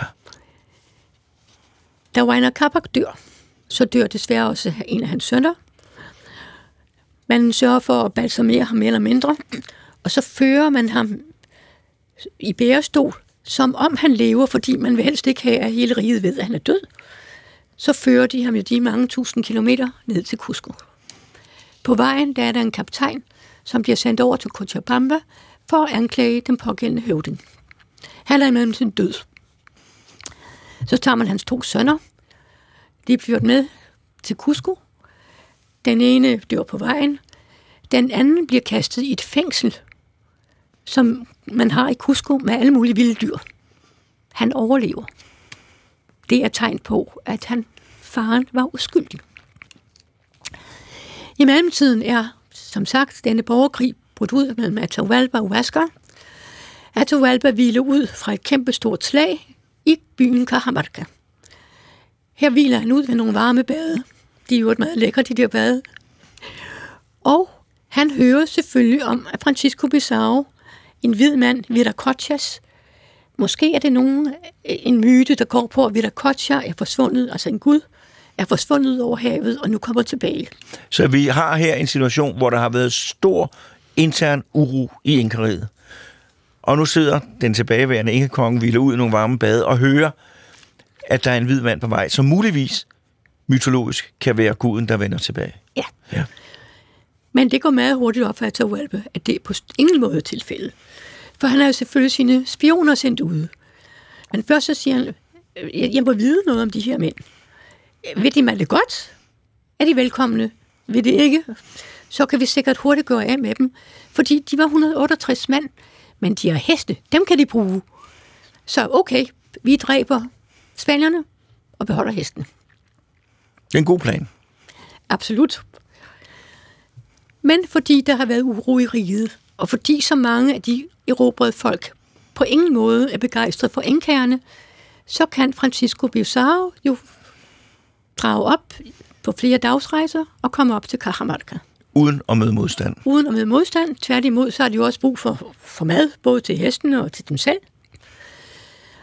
Da Huayna Capac dør, så dør desværre også en af hans sønner. Man sørger for at balsamere ham mere eller mindre, og så fører man ham i bærestol, som om han lever, fordi man vil helst ikke have, at hele riget ved, at han er død. så fører de ham jo de mange tusind kilometer ned til Cusco. På vejen der er der en kaptajn, som bliver sendt over til Cochabamba for at anklage den pågældende høvding. Han er imellem sin død. Så tager man hans to sønner. De bliver med til Cusco. Den ene dør på vejen. Den anden bliver kastet i et fængsel, som man har i Cusco med alle mulige vilde dyr. Han overlever. Det er tegn på, at han, faren var uskyldig. I mellemtiden er, som sagt, denne borgerkrig brudt ud mellem Atahualpa og Huáscar. Atahualpa hviler ud fra et kæmpestort slag i byen Cajamarca. Her hviler han ud ved nogle varme bade. De er jo meget lækre, de der bade. Og han hører selvfølgelig om, at Francisco Pizarro, en hvid mand, Viracochas. Måske er det nogen, en myte, der går på, at Viracocha er forsvundet, altså en gud, er forsvundet over havet, og nu kommer tilbage. Så vi har her en situation, hvor der har været stor intern uro i Inkariget. Og nu sidder den tilbageværende inkekonge, hviler ud i nogle varme bade, og hører, at der er en hvid mand på vej, som muligvis mytologisk kan være guden, der vender tilbage. Ja. Ja. Men det går meget hurtigt op for Atahualpa, at det er på ingen måde tilfælde. For han har jo selvfølgelig sine spioner sendt ude. Men først så siger han, jeg må vide noget om de her mænd. Vil de mig det godt? Er de velkomne? Vil det ikke? Så kan vi sikkert hurtigt gøre af med dem. Fordi de var et hundrede og otteogtres mand, men de har heste. Dem kan de bruge. Så okay, vi dræber spanierne og beholder hesten. Det er en god plan. Absolut. Men fordi der har været uro i riget, og fordi så mange af de erobrede folk på ingen måde er begejstret for inkaerne, så kan Francisco Pizarro jo drage op på flere dagsrejser og komme op til Cajamarca. Uden at møde modstand. Uden at møde modstand. Tværtimod, så har de jo også brug for, for mad, både til hestene og til dem selv.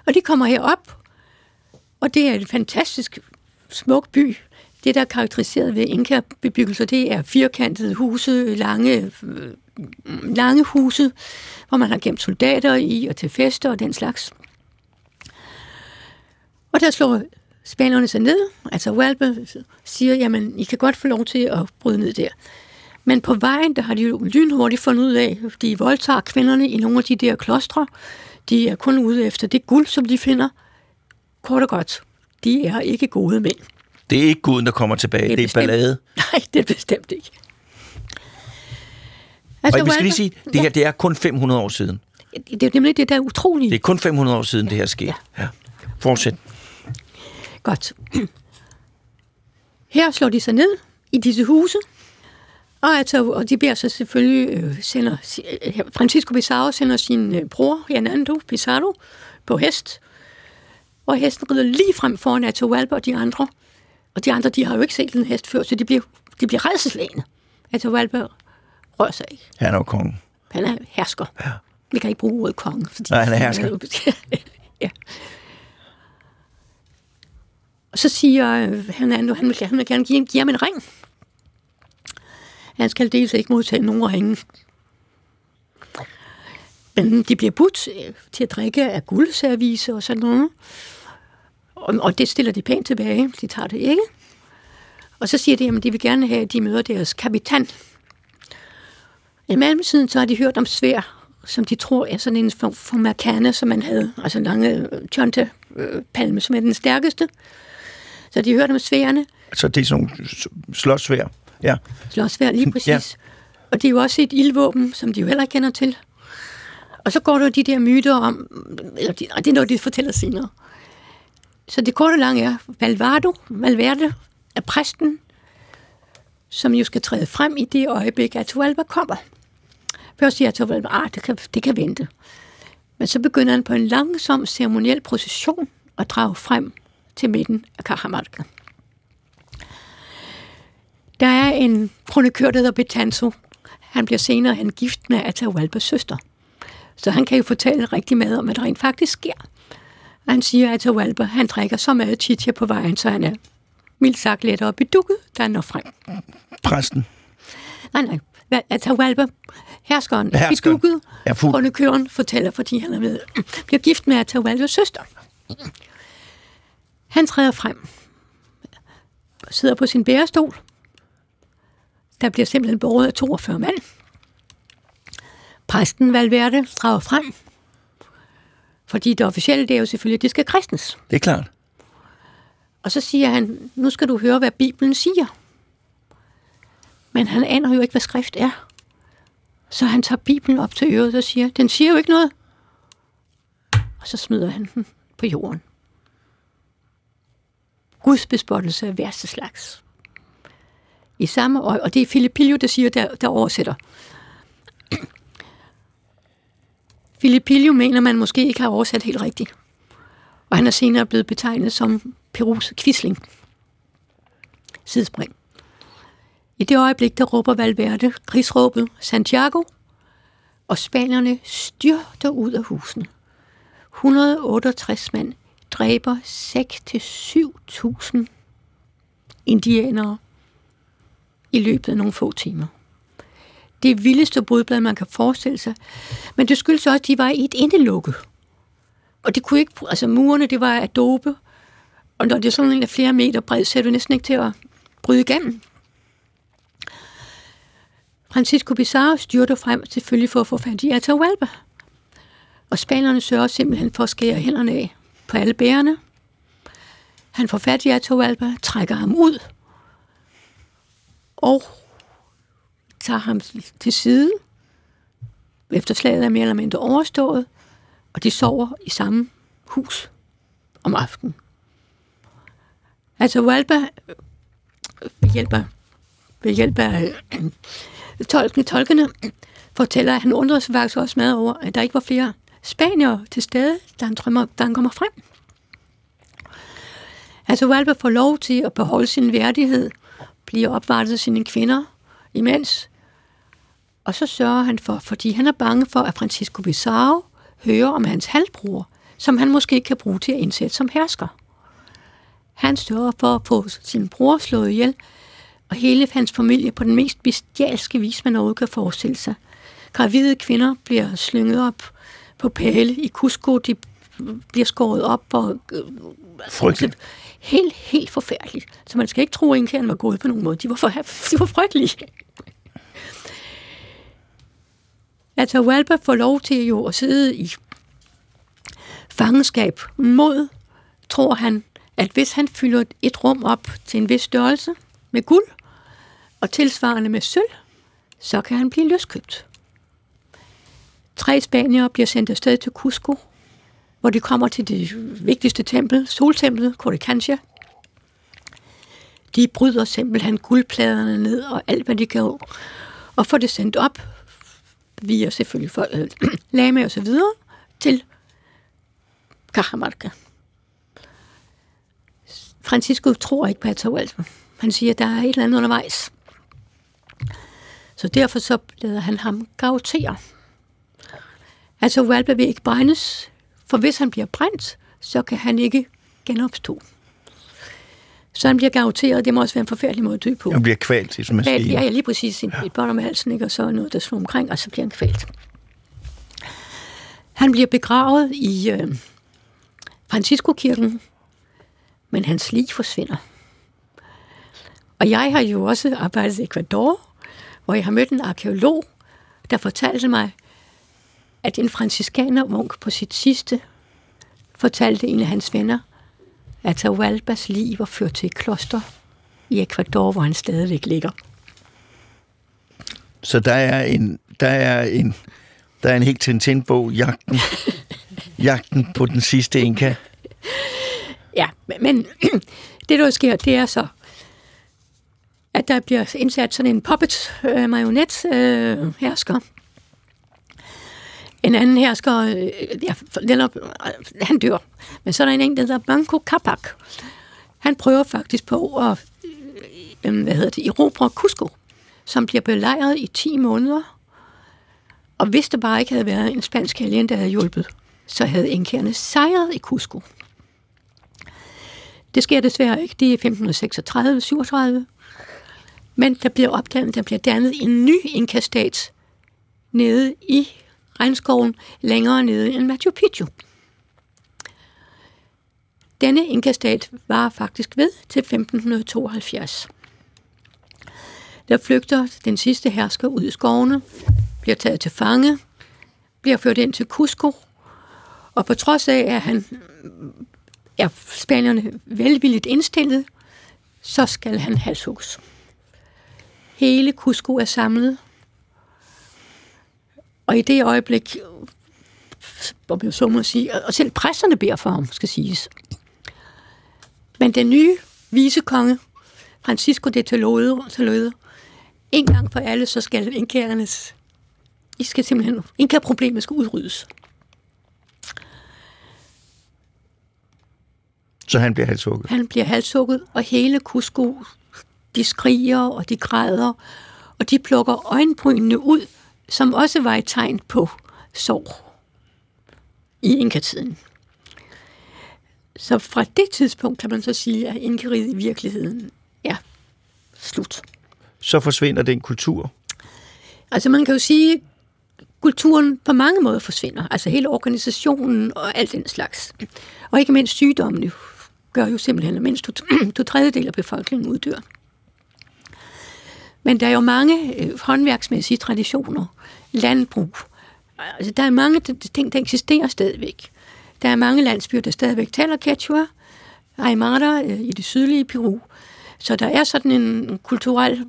Og de kommer herop, og det er en fantastisk smuk by. Det, der er karakteriseret ved inka-bebyggelser, det er firkantede huse, lange, lange huse, hvor man har gemt soldater i og til fester og den slags. Og der slår spanierne sig ned, altså Atahualpa siger, jamen, I kan godt få lov til at bryde ned der. Men på vejen, der har de jo lynhurtigt fundet ud af, de voldtager kvinderne i nogle af de der klostre. De er kun ude efter det guld, som de finder. Kort og godt, de er ikke gode mænd. Det er ikke guden, der kommer tilbage. Det er, det er ballade. Nej, det er bestemt ikke. Altså, og vi skal lige sige, det her ja. det er kun fem hundrede år siden. Det er nemlig det, der er utroligt. Det er kun fem hundrede år siden, ja. Det her sker. Ja. Ja. Fortsæt. Godt. Her slår de sig ned i disse huse, og, altså, og de bliver så selvfølgelig sender, Francisco Pizarro sender sin bror, Hernando Pizarro, på hest, og hesten rider lige frem foran Atahualpa og de andre. Og de andre, de har jo ikke set en hest før, så de bliver, de bliver redselslagende. Atahualpa rører sig ikke. Han er jo kongen. Han er hersker. Ja. Vi kan ikke bruge ordet konge. Nej, han er hersker. Ja. Og så siger han, han, han, vil, han vil gerne give, give ham en ring. Han skal dels ikke modtage nogen ringe. Men de bliver budt til at drikke af guldservice og sådan noget. Og det stiller de pænt tilbage. De tager det ikke. Og så siger de, at de vil gerne have, at de møder deres kapitan. I mellemtiden så har de hørt om svær, som de tror er sådan en form for markana, som man havde. Altså lange tjontepalme, som er den stærkeste. Så de hørte om sværene. Så det er sådan nogle slåssvær. Ja. Slåssvær, lige præcis. Ja. Og det er jo også et ildvåben, som de jo heller ikke kender til. Og så går der de der myter om, eller de, og det er noget, de fortæller senere. Så det korte og lange er, Valverde, Valverde er præsten, som jo skal træde frem i det øjeblik, at Atahualpa kommer. Først siger Atahualpa, at det kan, det kan vente. Men så begynder han på en langsom ceremoniel procession at drage frem til midten af Cajamarca. Der er en kronikør, der hedder Betanzo. Han bliver senere han gift med Atahualpas søster. Så han kan jo fortælle rigtig meget om, hvad der rent faktisk sker. Og han siger, at Atahualpa, han drikker så meget chicha på vejen, så han er mildt sagt lettere bedukket, da han når frem. Præsten? Nej, nej. Atahualpa, herskeren, herskeren. Bedukket. Ja, kronikøren fortæller, fordi han er med, bliver gift med Atahualpas søster. Han træder frem. sidder på sin bærestol. Der bliver simpelthen båret af toogfyrre mand. Præsten Valverde drager frem, fordi det officielle, det er jo selvfølgelig, det skal kristnes. Det er klart. Og så siger han, nu skal du høre, hvad Bibelen siger. Men han aner jo ikke, hvad skrift er. Så han tager Bibelen op til øret og siger, den siger jo ikke noget. Og så smider han den på jorden. Guds bespottelse af værste slags. I samme øje, og det er Felipillo, der siger, der, der oversætter. Felipillo mener, man måske ikke har oversat helt rigtigt. Og han er senere blevet betegnet som Perus Quisling. Sidespring. I det øjeblik, der råber Valverde krigsråbet Santiago, og spanierne styrter ud af husene. et hundrede og otteogtres mand dræber seks til syv tusind indianere i løbet af nogle få timer. Det vildeste blodbad, man kan forestille sig. Men det skyldes også, at de var i et indelukket. Og det kunne ikke, altså murene, det var adobe. Og når det er sådan en af flere meter bred, så er det næsten ikke til at bryde igennem. Francisco Pizarro styrter frem selvfølgelig for at få fat i Atahualpa. Og spanierne sørger simpelthen for at skære hænderne af på alle bærerne. Han får fat i Atahualpa, trækker ham ud og tager ham til side. Efter slaget er mere eller mindre overstået, og de sover i samme hus om aftenen. Atahualpa hjælper ved hjælp af tolkene, tolkene fortæller, at han undrede sig faktisk også meget over, at der ikke var flere spanier til stede, da han, drømmer, da han kommer frem. Atahualpa får lov til at beholde sin værdighed, bliver opvartet af sine kvinder imens, og så sørger han for, fordi han er bange for, at Francisco Pizarro hører om hans halvbror, som han måske kan bruge til at indsætte som hersker. Han sørger for at få sin bror slået ihjel, og hele hans familie på den mest bestialske vis, man overhovedet kan forestille sig. Gravide kvinder bliver slynget op på pæle i Cusco, de bliver skåret op og øh, frygteligt. Altså, helt, helt forfærdeligt. Så man skal ikke tro, at Inkaen var gået på nogen måde. De var, for, de var frygtelige. Atahualpa får lov til jo at sidde i fangenskab mod, tror han, at hvis han fylder et rum op til en vis størrelse med guld og tilsvarende med sølv, så kan han blive løskøbt. Tre spaniere bliver sendt afsted til Cusco, hvor de kommer til det vigtigste tempel, soltemplet, Folkekirkens Nødhjælp. De bryder simpelthen guldpladerne ned og alt, hvad de kan, og får det sendt op via selvfølgelig for, øh, lama og så videre til Cajamarca. Francisco tror ikke på Atahualpa. Han siger, at der er et eller andet undervejs. Så derfor så lader han ham gautere. Atahualpa vil ikke brændes, for hvis han bliver brændt, så kan han ikke genopstå. Så han bliver gauteret, det må også være en forfærdelig måde at dø på. Han bliver kvalt, som man siger. Ja, ja, lige præcis. Et ja. Bånd om halsen, ikke? Og så noget, der slår omkring, og så bliver han kvalt. Han bliver begravet i øh, Francisco-kirken, men hans lig forsvinder. Og jeg har jo også arbejdet i Ecuador, hvor jeg har mødt en arkæolog, der fortalte mig, at en franciskanermunk på sit sidste fortalte en af hans venner, at Atahualpas lig var ført til et kloster i Ecuador, hvor han stadigvæk ligger. Så der er en, der er en, der er en helt Tintin-bog, jagten, jagten på den sidste inka. Ja, men det der sker, det er så, at der bliver indsat sådan en puppet-marionet-hersker. Øh, øh, en anden hersker, øh, ja, den op, øh, han dør. Men så er der en anden, der hedder Huayna Capac. Han prøver faktisk på at øh, hvad hedder det, erobre Cusco, som bliver belejret i ti måneder. Og hvis der bare ikke havde været en spansk alliance, der havde hjulpet, så havde inkerne sejret i Cusco. Det sker desværre ikke. Det er femten seksogtredive til syvogtredive. Men der bliver opdannet, der bliver dannet en ny inkastat nede i regnskoven, længere nede end Machu Picchu. Denne inkastat var faktisk ved til femten tooghalvfjerds. Der flygter den sidste hersker ud i skovene, bliver taget til fange, bliver ført ind til Cusco, og på trods af, at han er spanierne velvilligt indstillet, så skal han halshugges. Hele Cusco er samlet, og i det øjeblik, hvor man så må sige, og selv præsterne beder for ham, skal siges. Men den nye visekonge, Francisco de Toledo, en gang for alle, så skal inkaernes, I skal simpelthen, inka-problemet skal udryddes. Så han bliver halshugget? Han bliver halshugget, og hele Cusco, de skriger, og de græder, og de plukker øjenbrynene ud, som også var et tegn på sorg i inkatiden. Så fra det tidspunkt kan man så sige, at inkeriet i virkeligheden er slut. Så forsvinder den kultur? Altså man kan jo sige, at kulturen på mange måder forsvinder. Altså hele organisationen og alt den slags. Og ikke mindst sygdommene gør jo simpelthen, at mindst to tredjedel af befolkningen uddør. Men der er jo mange øh, håndværksmæssige traditioner, landbrug. Altså, der er mange ting, der eksisterer stadigvæk. Der er mange landsbyer, der stadigvæk taler quechua, aymara øh, i det sydlige Peru. Så der er sådan en, en kulturel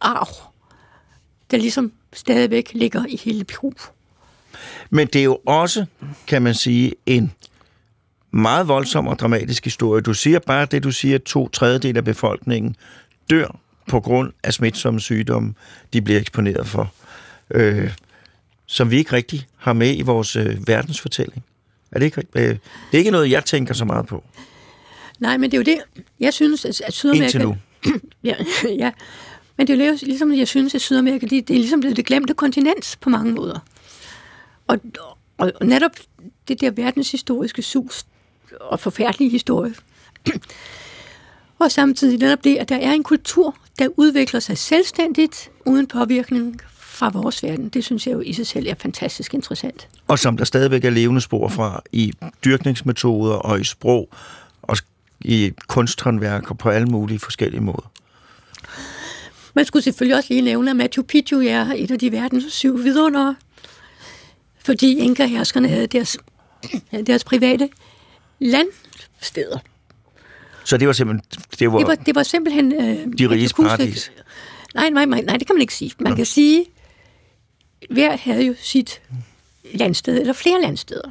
arv, der ligesom stadigvæk ligger i hele Peru. Men det er jo også, kan man sige, en meget voldsom og dramatisk historie. Du siger bare det, du siger, to tredjedel af befolkningen dør på grund af smitsomme sygdomme, de bliver eksponeret for, øh, som vi ikke rigtig har med i vores øh, verdensfortælling. Er det, ikke, øh, det er ikke noget, jeg tænker så meget på. Nej, men det er jo det, jeg synes, at, at Sydamerika... Indtil nu. ja, ja, men det er jo ligesom, jeg synes, at Sydamerika, det, det er ligesom blevet det glemte kontinent på mange måder. Og, og, og netop det der verdenshistoriske sus og forfærdelige historie. Og samtidig netop det, at der er en kultur, der udvikler sig selvstændigt, uden påvirkning fra vores verden. Det synes jeg jo i sig selv er fantastisk interessant. Og som der stadigvæk er levende spor fra i dyrkningsmetoder og i sprog og i kunsthåndværker på alle mulige forskellige måder. Man skulle selvfølgelig også lige nævne, at Machu Picchu er et af de verdens syv vidundere, fordi inkaherskerne havde deres, deres private landsteder. Så det var simpelthen... Det var, det var, det var simpelthen... Øh, de riges paradis. Nej, nej, nej, nej, det kan man ikke sige. Man Nå. kan sige, hver havde jo sit landsted, eller flere landsteder.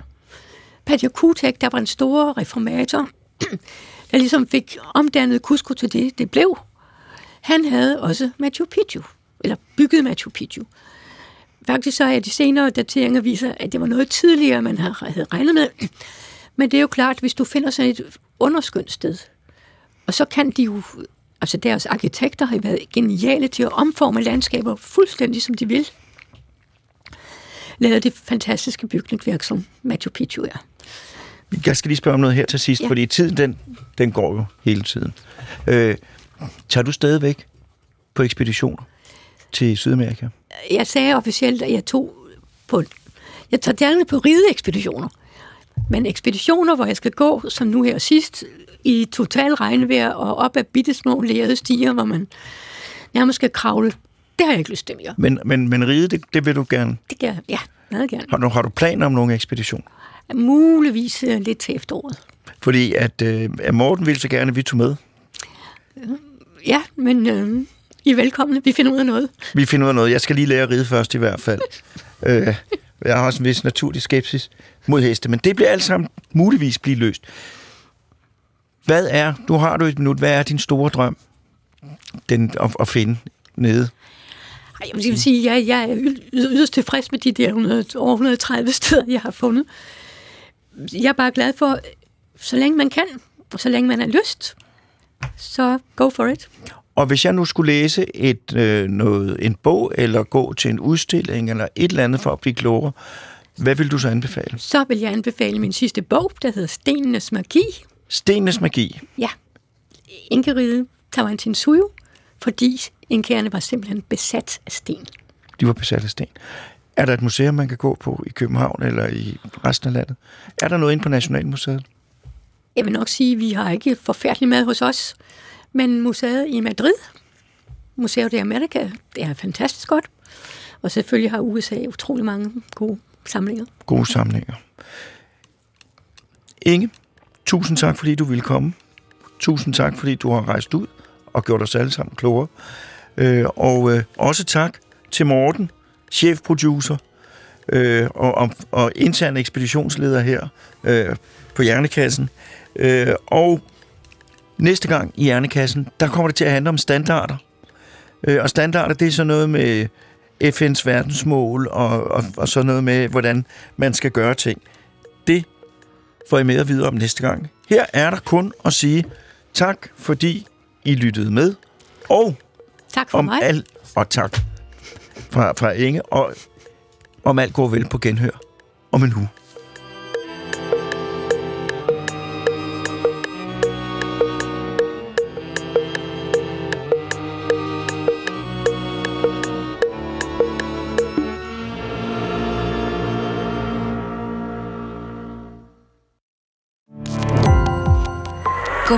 Pater Kutek, der var en stor reformator, der ligesom fik omdannet Cusco til det, det blev. Han havde også Machu Picchu, eller bygget Machu Picchu. Faktisk så er de senere dateringer viser, at det var noget tidligere, man havde regnet med. Men det er jo klart, hvis du finder sådan et underskønt sted, og så kan de jo, altså deres arkitekter har været geniale til at omforme landskaber fuldstændig som de vil. Lader det fantastiske bygningsværk, som Machu Picchu er. Jeg skal lige spørge om noget her til sidst, ja. Fordi tiden, den, den går jo hele tiden. Øh, tager du stadigvæk på ekspeditioner til Sydamerika? Jeg sagde officielt, at jeg tog på, jeg tager gerne på rideekspeditioner. Men ekspeditioner, hvor jeg skal gå, som nu her sidst, i total regnvejr og op ad bittesmå lærede stier, hvor man nærmest skal kravle, det har jeg ikke lyst til mere. Men, men, men ride, det, det vil du gerne? Det gør jeg, ja, meget gerne. Har du, har du planer om nogle ekspeditioner? Muligvis lidt til efteråret. Fordi at, øh, at Morten ville så gerne, at vi tog med? Ja, men øh, I er velkomne. Vi finder ud af noget. Vi finder ud af noget. Jeg skal lige lære at ride først i hvert fald. øh, jeg har også en vis naturlig skepsis mod heste, men det bliver alt sammen muligvis blive løst. Hvad er, nu har du et minut, hvad er din store drøm den, at, at finde nede? Ej, jeg vil sige, jeg, jeg er yderst tilfreds med de der hundrede, over hundrede og tredive steder, jeg har fundet. Jeg er bare glad for, så længe man kan, og så længe man har lyst, så go for it. Og hvis jeg nu skulle læse et, øh, noget, en bog, eller gå til en udstilling, eller et eller andet for at blive klogere, hvad vil du så anbefale? Så vil jeg anbefale min sidste bog, der hedder Stenenes Magi. Stenenes Magi? Ja. Inkeriget Tawantinsuyo, fordi inkerne var simpelthen besat af sten. De var besat af sten. Er der et museum, man kan gå på i København eller i resten af landet? Er der noget inde på Nationalmuseet? Jeg vil nok sige, at vi har ikke forfærdelig mad hos os, men museet i Madrid, Museet de Amerika, det er fantastisk godt. Og selvfølgelig har U S A utrolig mange gode samlinger. Gode samlinger. Inge, tusind tak, fordi du ville komme. Tusind tak, fordi du har rejst ud og gjort os alle sammen klogere. Og også tak til Morten, chefproducer og intern ekspeditionsleder her på Hjernekassen. Og næste gang i Hjernekassen, der kommer det til at handle om standarder. Og standarder, det er sådan noget med F N's verdensmål og, og, og sådan noget med, hvordan man skal gøre ting. Det får I med at vide om næste gang. Her er der kun at sige tak, fordi I lyttede med. Og tak for om mig. Al, og tak fra, fra Inge. Og om alt går vel på genhør om en uge. Gå